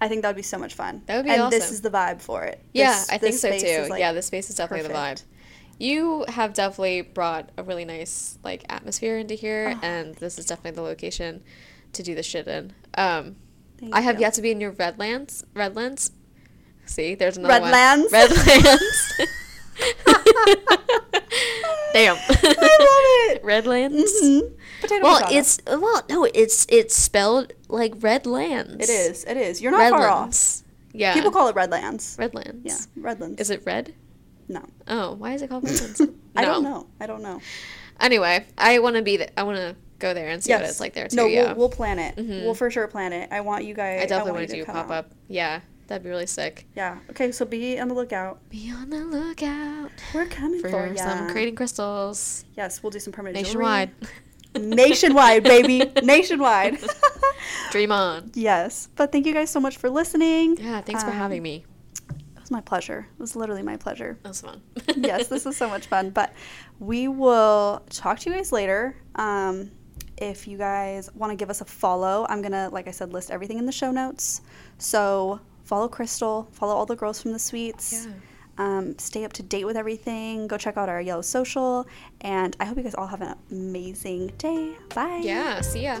I think that would be so much fun. That would be and awesome. And this is the vibe for it. Yeah, this, I think so, too. Like, yeah, this space is definitely perfect. The vibe. You have definitely brought a really nice, like, atmosphere into here, oh, and this is definitely the location to do the shit in. Um, I have you. yet to be in your Redlands. Redlands? See, there's another Redlands. one. Redlands? Redlands. Damn. I love it. Redlands? Mm-hmm. Potato well, potato. it's well, no, it's it's spelled like Redlands. It is. It is. You're not Redlands. Far off. Yeah. People call it Redlands. Redlands. Yeah. Redlands. Is it red? No. Oh, why is it called Redlands? No. I don't know. I don't know. Anyway, I want to be. Th- I want to go there and see yes. what it's like there too. No, yeah. we'll, we'll plan it. Mm-hmm. We'll for sure plan it. I want you guys. I definitely I want to do a pop up. Yeah, that'd be really sick. Yeah. Okay, so be on the lookout. Be on the lookout. We're coming for, for you. Some creating crystals. Yes, we'll do some permanent nationwide. Jewelry. Nationwide, baby. Nationwide. Dream on. Yes. But thank you guys so much for listening. Yeah, thanks um, for having me. It was my pleasure. It was literally my pleasure. That was fun. Yes, this was so much fun. But we will talk to you guys later. Um, if you guys want to give us a follow, I'm going to, like I said, list everything in the show notes. So follow Crystal. Follow all the girls from the suites. Yeah. Um, stay up to date with everything. Go check out our Yellow Social, and I hope you guys all have an amazing day. Bye. Yeah, see ya.